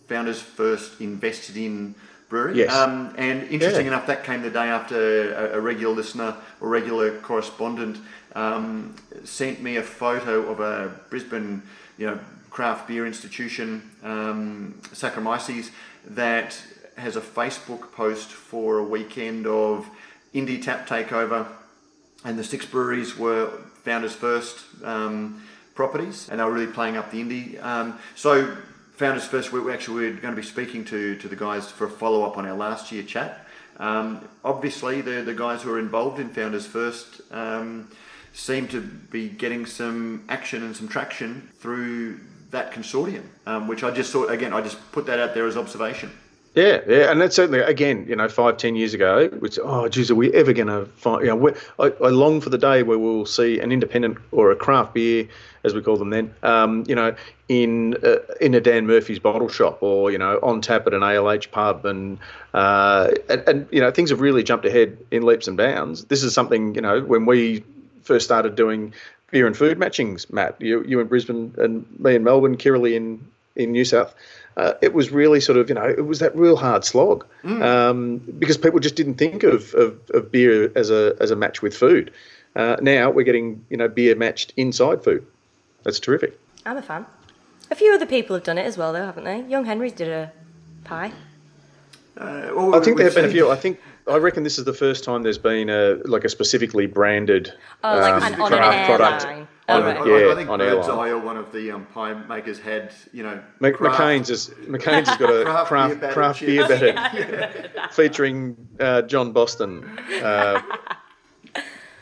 Founders First invested in brewery. Yes. Um, and interesting yeah. enough, that came the day after a, a regular listener or regular correspondent um, sent me a photo of a Brisbane, you know, craft beer institution, um, Saccharomyces, that has a Facebook post for a weekend of indie tap takeover. And the six breweries were Founders First um, properties, and they were really playing up the indie. Um, so Founders First, we actually we're going to be speaking to to the guys for a follow up on our last year chat. Um, obviously, the the guys who are involved in Founders First um, seem to be getting some action and some traction through that consortium, um, which I just saw again. I just put that out there as observation. Yeah, yeah, and that's certainly, again, you know, five, ten years ago, which, oh, geez, are we ever going to find, you know, I, I long for the day where we'll see an independent or a craft beer, as we call them then, um, you know, in uh, in a Dan Murphy's bottle shop or, you know, on tap at an A L H pub and, uh, and, and, you know, things have really jumped ahead in leaps and bounds. This is something, you know, when we first started doing beer and food matchings, Matt, you, you in Brisbane and me in Melbourne, Kiralee in, in New South, Uh, it was really sort of, you know, it was that real hard slog mm. um, because people just didn't think of, of, of beer as a as a match with food. Uh, now we're getting, you know, beer matched inside food. That's terrific. I'm a fan. A few other people have done it as well, though, haven't they? Young Henry's did a pie. Uh, well, I think there have been a few. I think I reckon this is the first time there's been a like a specifically branded oh, like um, an, on an product. Airline. On, I, yeah, I, I think Bird's Eye or one of the um, pie makers had, you know... Mc, McCain's, is, McCain's has got a craft, craft beer, craft beer battered, yeah, featuring uh, John Boston. Uh,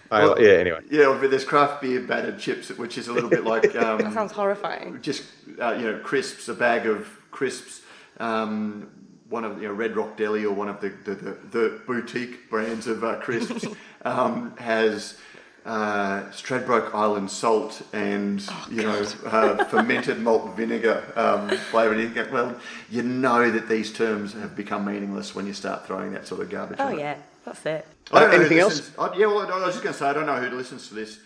I, well, yeah, anyway. Yeah, but there's craft beer battered chips, which is a little bit like... Um, that sounds horrifying. Just, uh, you know, crisps, a bag of crisps, um, one of, you know, Red Rock Deli or one of the, the, the, the boutique brands of uh, crisps um, has... uh, Stradbroke Island salt and, oh, you know, uh, fermented malt vinegar um, flavour. And you go, well, you know that these terms have become meaningless when you start throwing that sort of garbage. Oh, yeah, it. That's it. I don't know Anything else? I, yeah, well, I was just going to say, I don't know who listens to this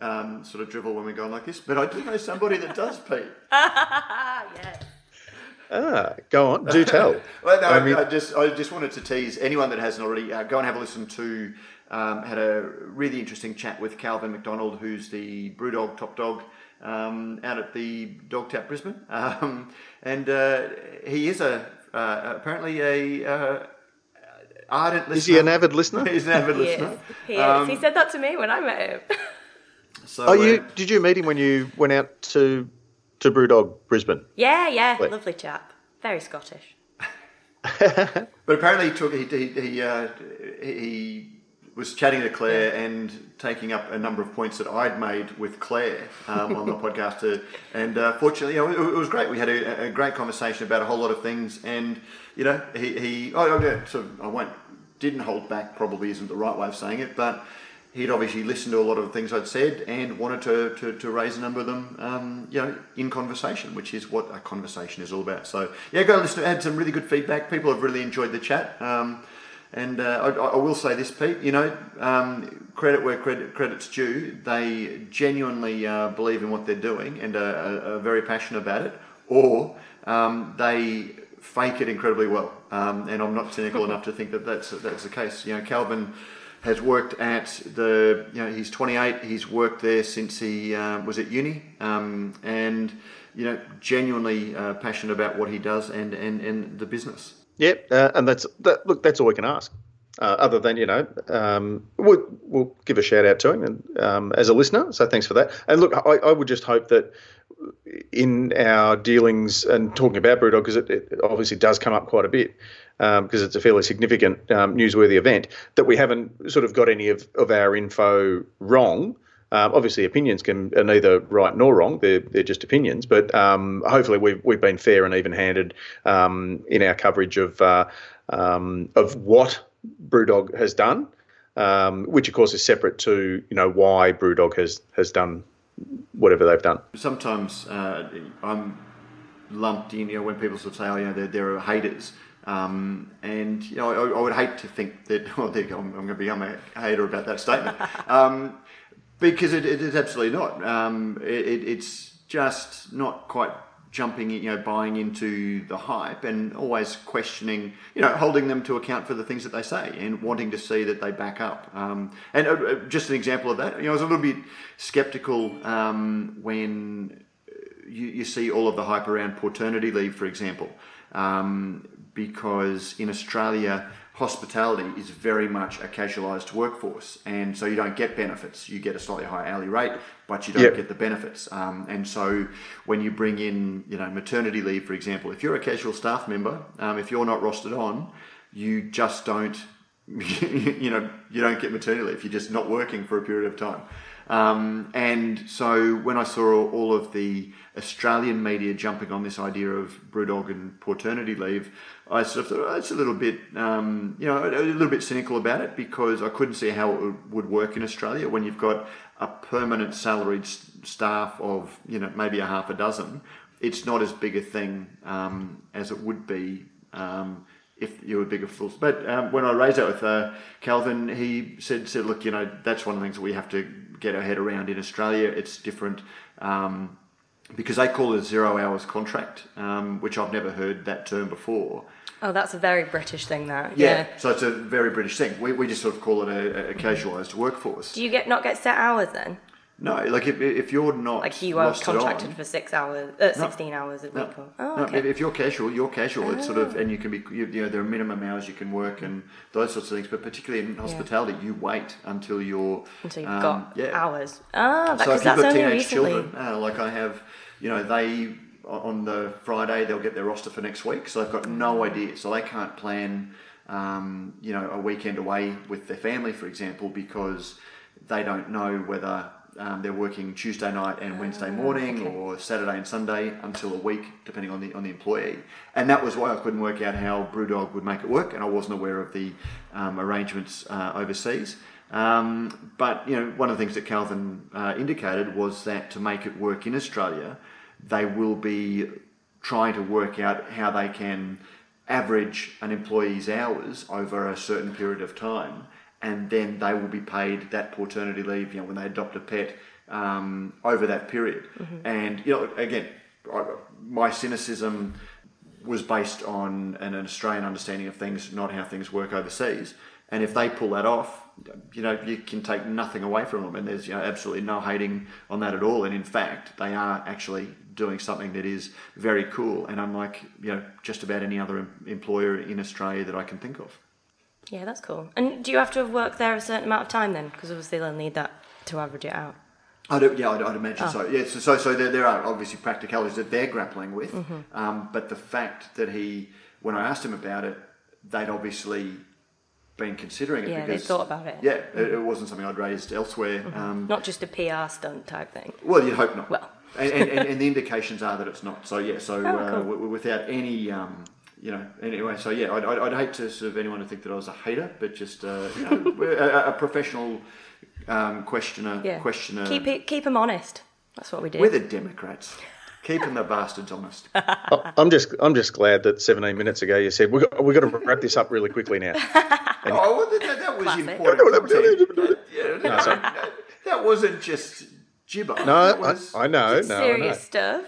um, sort of drivel when we're going like this, but I do know somebody that does, Pete. Yes. Ah, go on, do tell. Well, no, I, mean, I just I just wanted to tease anyone that hasn't already, uh, go and have a listen to, um, had a really interesting chat with Calvin McDonald, who's the BrewDog top dog um, out at the Dog Tap Brisbane. Um, and uh, he is a uh, apparently a uh, ardent listener. Is he an avid listener? He's an avid he listener. Is. He is. Um, he said that to me when I met him. So, oh, uh, you did you meet him when you went out to... To BrewDog Brisbane. Yeah, yeah, Wait. Lovely chap. Very Scottish. But apparently he took he he he, uh, he was chatting to Claire yeah. and taking up a number of points that I'd made with Claire um, on the podcast. Too. And uh, fortunately, you know, it, it was great. We had a, a great conversation about a whole lot of things. And you know, he he oh yeah, sort of, I won't didn't hold back. Probably isn't the right way of saying it, but. He'd obviously listened to a lot of the things I'd said and wanted to, to, to raise a number of them, um, you know, in conversation, which is what a conversation is all about. So, yeah, go and listen. I had some really good feedback. People have really enjoyed the chat. Um, and uh, I, I will say this, Pete, you know, um, credit where credit, credit's due. They genuinely uh, believe in what they're doing and are, are very passionate about it, or um, they fake it incredibly well. Um, and I'm not cynical enough to think that that's, that's the case. You know, Calvin... has worked at the, you know, he's twenty-eight, he's worked there since he uh, was at uni, um, and, you know, genuinely uh, passionate about what he does and, and, and the business. Yep, uh, and that's, that, look, that's all we can ask, uh, other than, you know, um, we'll, we'll give a shout out to him and um, as a listener, so thanks for that. And look, I, I would just hope that in our dealings and talking about BrewDog, because it, it obviously does come up quite a bit, because um, it's a fairly significant um, newsworthy event, that we haven't sort of got any of, of our info wrong. Um, obviously, opinions can are neither right nor wrong. They're, they're just opinions. But um, hopefully we've, we've been fair and even-handed um, in our coverage of, uh, um, of what BrewDog has done, um, which, of course, is separate to, you know, why BrewDog has, has done whatever they've done. Sometimes uh, I'm lumped in, you know, when people sort of say, oh, you know, they're, they're haters. Um, and you know, I, I would hate to think that. Oh, there you go. I'm, I'm going to become a hater about that statement, um, because it, it is absolutely not. Um, it, it's just not quite jumping, you know, buying into the hype, and always questioning, you know, holding them to account for the things that they say, and wanting to see that they back up. Um, and uh, just an example of that, you know, I was a little bit skeptical um, when you, you see all of the hype around paternity leave, for example. Um, because in Australia, hospitality is very much a casualised workforce. And so you don't get benefits. You get a slightly higher hourly rate, but you don't yep. get the benefits. Um, and so when you bring in, you know, maternity leave, for example, if you're a casual staff member, um, if you're not rostered on, you just don't, you know, you don't get maternity leave. You're just not working for a period of time. Um, and so when I saw all of the Australian media jumping on this idea of BrewDog and paternity leave, I sort of thought, oh, it's a little bit, um, you know, a little bit cynical about it, because I couldn't see how it would work in Australia when you've got a permanent salaried staff of, you know, maybe a half a dozen. It's not as big a thing um, as it would be um, if you were bigger fools. But um, when I raised that with uh, Calvin, he said, said, look, you know, that's one of the things that we have to get our head around in Australia. It's different um, because they call it a zero hours contract, um, which I've never heard that term before. Oh, that's a very British thing, that. Yeah, yeah. So it's a very British thing. We, we just sort of call it a, a casualised workforce. Do you get not get set hours then? No, like if if you're not like you are contracted on, for six hours, uh, sixteen no, hours a week. No, or, oh, no, okay. If you're casual, you're casual. Oh. It's sort of, and you can be, you, you know, there are minimum hours you can work and those sorts of things. But particularly in hospitality, yeah. you wait until you're until you've um, got yeah. hours. Ah, oh, so if you've got teenage recently. children, uh, like I have, you know, they on the Friday they'll get their roster for next week, so they've got no idea, so they can't plan, um, you know, a weekend away with their family, for example, because they don't know whether. um, they're working Tuesday night and Wednesday morning, okay. or Saturday and Sunday until a week, depending on the on the employee. And that was why I couldn't work out how BrewDog would make it work, and I wasn't aware of the um, arrangements uh, overseas. Um, but you know, one of the things that Calvin uh, indicated was that to make it work in Australia, they will be trying to work out how they can average an employee's hours over a certain period of time, and then they will be paid that paternity leave, you know, when they adopt a pet, um, over that period. Mm-hmm. And, you know, again, I, my cynicism was based on an Australian understanding of things, not how things work overseas. And if they pull that off, you know, you can take nothing away from them. And there's, you know, absolutely no hating on that at all. And in fact, they are actually doing something that is very cool and unlike, you know, just about any other em- employer in Australia that I can think of. Yeah, that's cool. And do you have to have worked there a certain amount of time then? Because obviously they'll need that to average it out. I don't, yeah, I'd, I'd imagine oh. so. Yeah, so so, so there, there are obviously practicalities that they're grappling with. Mm-hmm. Um, but the fact that he, when I asked him about it, they'd obviously been considering it. Yeah, because, they thought about it. Yeah, mm-hmm. it, it wasn't something I'd raised elsewhere. Mm-hmm. Um, not just a P R stunt type thing. Well, you'd hope not. Well. and, and, and the indications are that it's not. So, yeah, so oh, uh, cool. w- without any... Um, You know, anyway, so yeah, I'd, I'd hate to sort of anyone to think that I was a hater, but just uh, you know, a, a professional um, questioner. Yeah. questioner. Keep it, keep them honest. That's what we do. We're the Democrats, keeping the bastards honest. I'm just, I'm just glad that seventeen minutes ago you said we got, we got to wrap this up really quickly now. oh, well, that, that was Classic. important. yeah, no, no, that wasn't just gibber. No, was, I, I know, no, serious I know. stuff.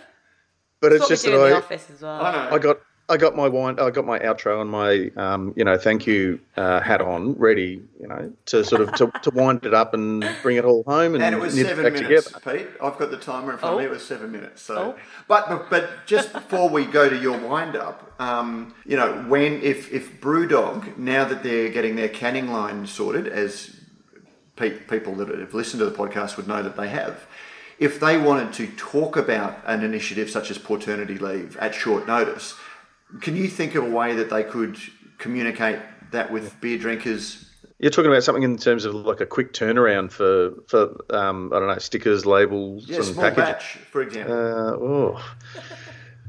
But it's, it's just we do that in I, the office as well. I, know. I got. I got my wine. I got my outro and my, um, you know, thank you uh, hat on, ready, you know, to sort of to, to wind it up and bring it all home. And, and it was seven it minutes, together. Pete. I've got the timer in front oh. of me. It was seven minutes. So, oh. but but just before we go to your wind up, um, you know, when if if BrewDog, now that they're getting their canning line sorted, as pe- people that have listened to the podcast would know that they have. If they wanted to talk about an initiative such as paternity leave at short notice, can you think of a way that they could communicate that with beer drinkers? You're talking about something in terms of like a quick turnaround for, for um, I don't know, stickers, labels, yeah, and small packaging. Batch, for example. Uh, oh,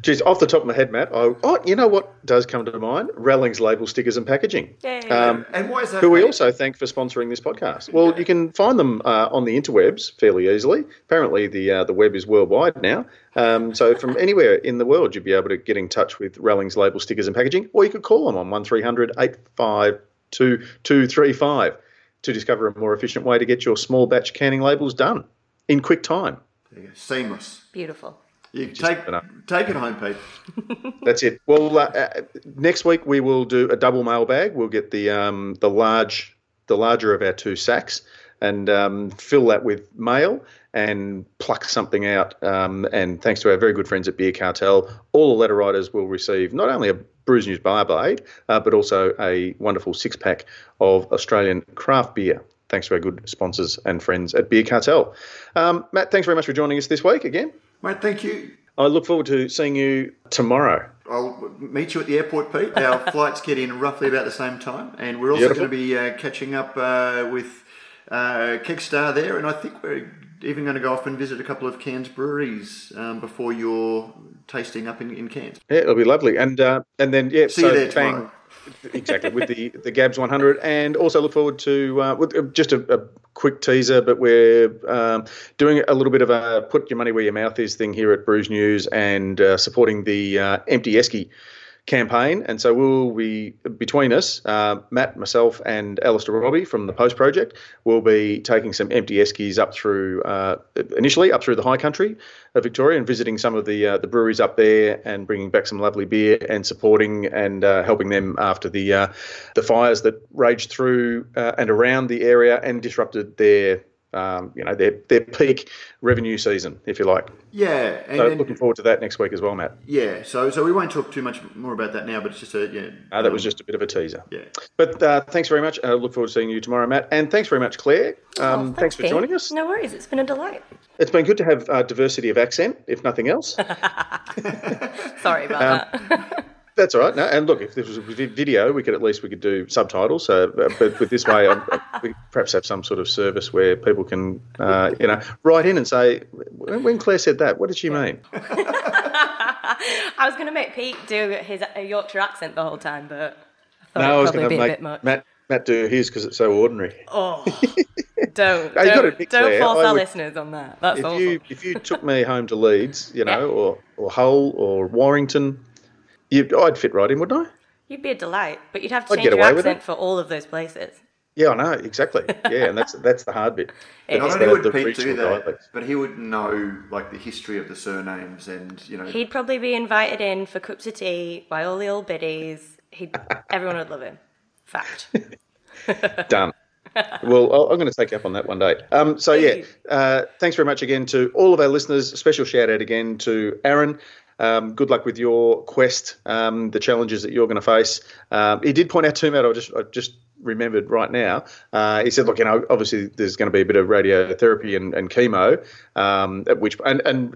Jeez, off the top of my head, Matt, I, oh, you know what does come to mind? Relling's label, stickers and packaging. Yeah. Um, and why is that? Who we also thank for sponsoring this podcast. Well, you can find them uh, on the interwebs fairly easily. Apparently the uh, the web is worldwide now. Um, so from anywhere in the world, you'd be able to get in touch with Relling's label, stickers and packaging, or you could call them on one three hundred, eight five two, two three five to discover a more efficient way to get your small batch canning labels done in quick time. There you go. Seamless. Beautiful. You take, take it home, Pete. That's it. Well, uh, uh, next week we will do a double mailbag. We'll get the um, the large, the larger of our two sacks and um, fill that with mail and pluck something out. Um, and thanks to our very good friends at Beer Cartel, all the letter writers will receive not only a Brews News Barblade, uh, but also a wonderful six-pack of Australian craft beer. Thanks to our good sponsors and friends at Beer Cartel. Um, Matt, thanks very much for joining us this week again. Mate, thank you. I look forward to seeing you tomorrow. I'll meet you at the airport, Pete. Our flights get in roughly about the same time. And we're also Beautiful. going to be uh, catching up uh, with uh, Kegstar there. And I think we're even going to go off and visit a couple of Cairns breweries um, before you're tasting up in, in Cairns. Yeah, it'll be lovely. And uh, and then, yeah. See so you there bang. tomorrow. Exactly, with the, the Gabs one hundred. And also look forward to uh, with just a, a quick teaser, but we're um, doing a little bit of a put your money where your mouth is thing here at Brews News and uh, supporting the uh, Empty Esky campaign. And so we'll be, between us, uh, Matt, myself and Alistair Robbie from the Post Project, will be taking some empty Eskies up through, uh, initially up through the high country of Victoria and visiting some of the uh, the breweries up there and bringing back some lovely beer and supporting and uh, helping them after the uh, the fires that raged through uh, and around the area and disrupted their Um, you know, their their peak revenue season, if you like. Yeah. And, so and, looking forward to that next week as well, Matt. Yeah. So so we won't talk too much more about that now, but it's just a, yeah. Uh, that um, was just a bit of a teaser. Yeah. But uh, thanks very much. I look forward to seeing you tomorrow, Matt. And thanks very much, Claire. Um, oh, thanks, thanks for Pete. joining us. No worries. It's been a delight. It's been good to have uh, diversity of accent, if nothing else. Sorry about um, that. That's all right. No, and look, if this was a video, we could at least we could do subtitles. So, uh, but with this way, um, we perhaps have some sort of service where people can, uh, you know, write in and say, when Claire said that, what did she mean? I was going to make Pete do his Yorkshire accent the whole time, but I thought no, it was probably be a bit much. Matt, Matt do his because it's so ordinary. Oh, don't no, don't, don't Claire, force I our would, listeners on that. That's if awful. You, if you took me home to Leeds, you know, yeah. or, or Hull or Warrington, you'd, I'd fit right in, wouldn't I? You'd be a delight, but you'd have to I'd change your accent for all of those places. Yeah, I know, exactly. Yeah, and that's that's the hard bit. Not only would Pete do that, dialects. But he would know, like, the history of the surnames and, you know... He'd probably be invited in for cups of tea by all the old biddies. He'd, everyone would love him. Fact. Done. Well, I'll, I'm going to take you up on that one day. Um, so, yeah, uh, thanks very much again to all of our listeners. A special shout-out again to Aaron. Um, good luck with your quest, um, the challenges that you're going to face. Um, he did point out to me, I just... I just remembered right now, uh, he said, look, you know, obviously there's going to be a bit of radiotherapy and, and chemo, um, at which and, and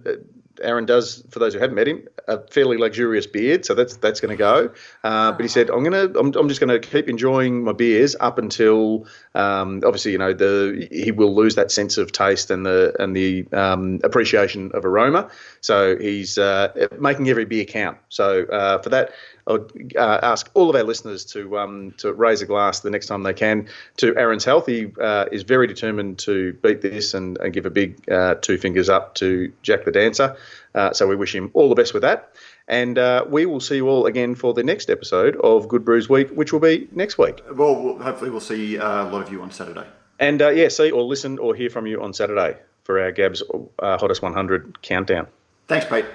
Aaron does, for those who haven't met him, a fairly luxurious beard, so that's that's going to go. Uh, but he said, I'm going to, I'm, I'm just going to keep enjoying my beers up until, um, obviously, you know, the he will lose that sense of taste and the and the um, appreciation of aroma. So he's uh, making every beer count. So uh, for that. I would uh, ask all of our listeners to um, to raise a glass the next time they can to Aaron's health. He uh, is very determined to beat this and, and give a big uh, two fingers up to Jack the Dancer. Uh, so we wish him all the best with that. And uh, we will see you all again for the next episode of Good Brews Week, which will be next week. Well, hopefully we'll see uh, a lot of you on Saturday. And, uh, yeah, see or listen or hear from you on Saturday for our Gabs uh, Hottest one hundred countdown. Thanks, Pete.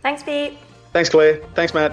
Thanks, Pete. Thanks, Claire. Thanks, Matt.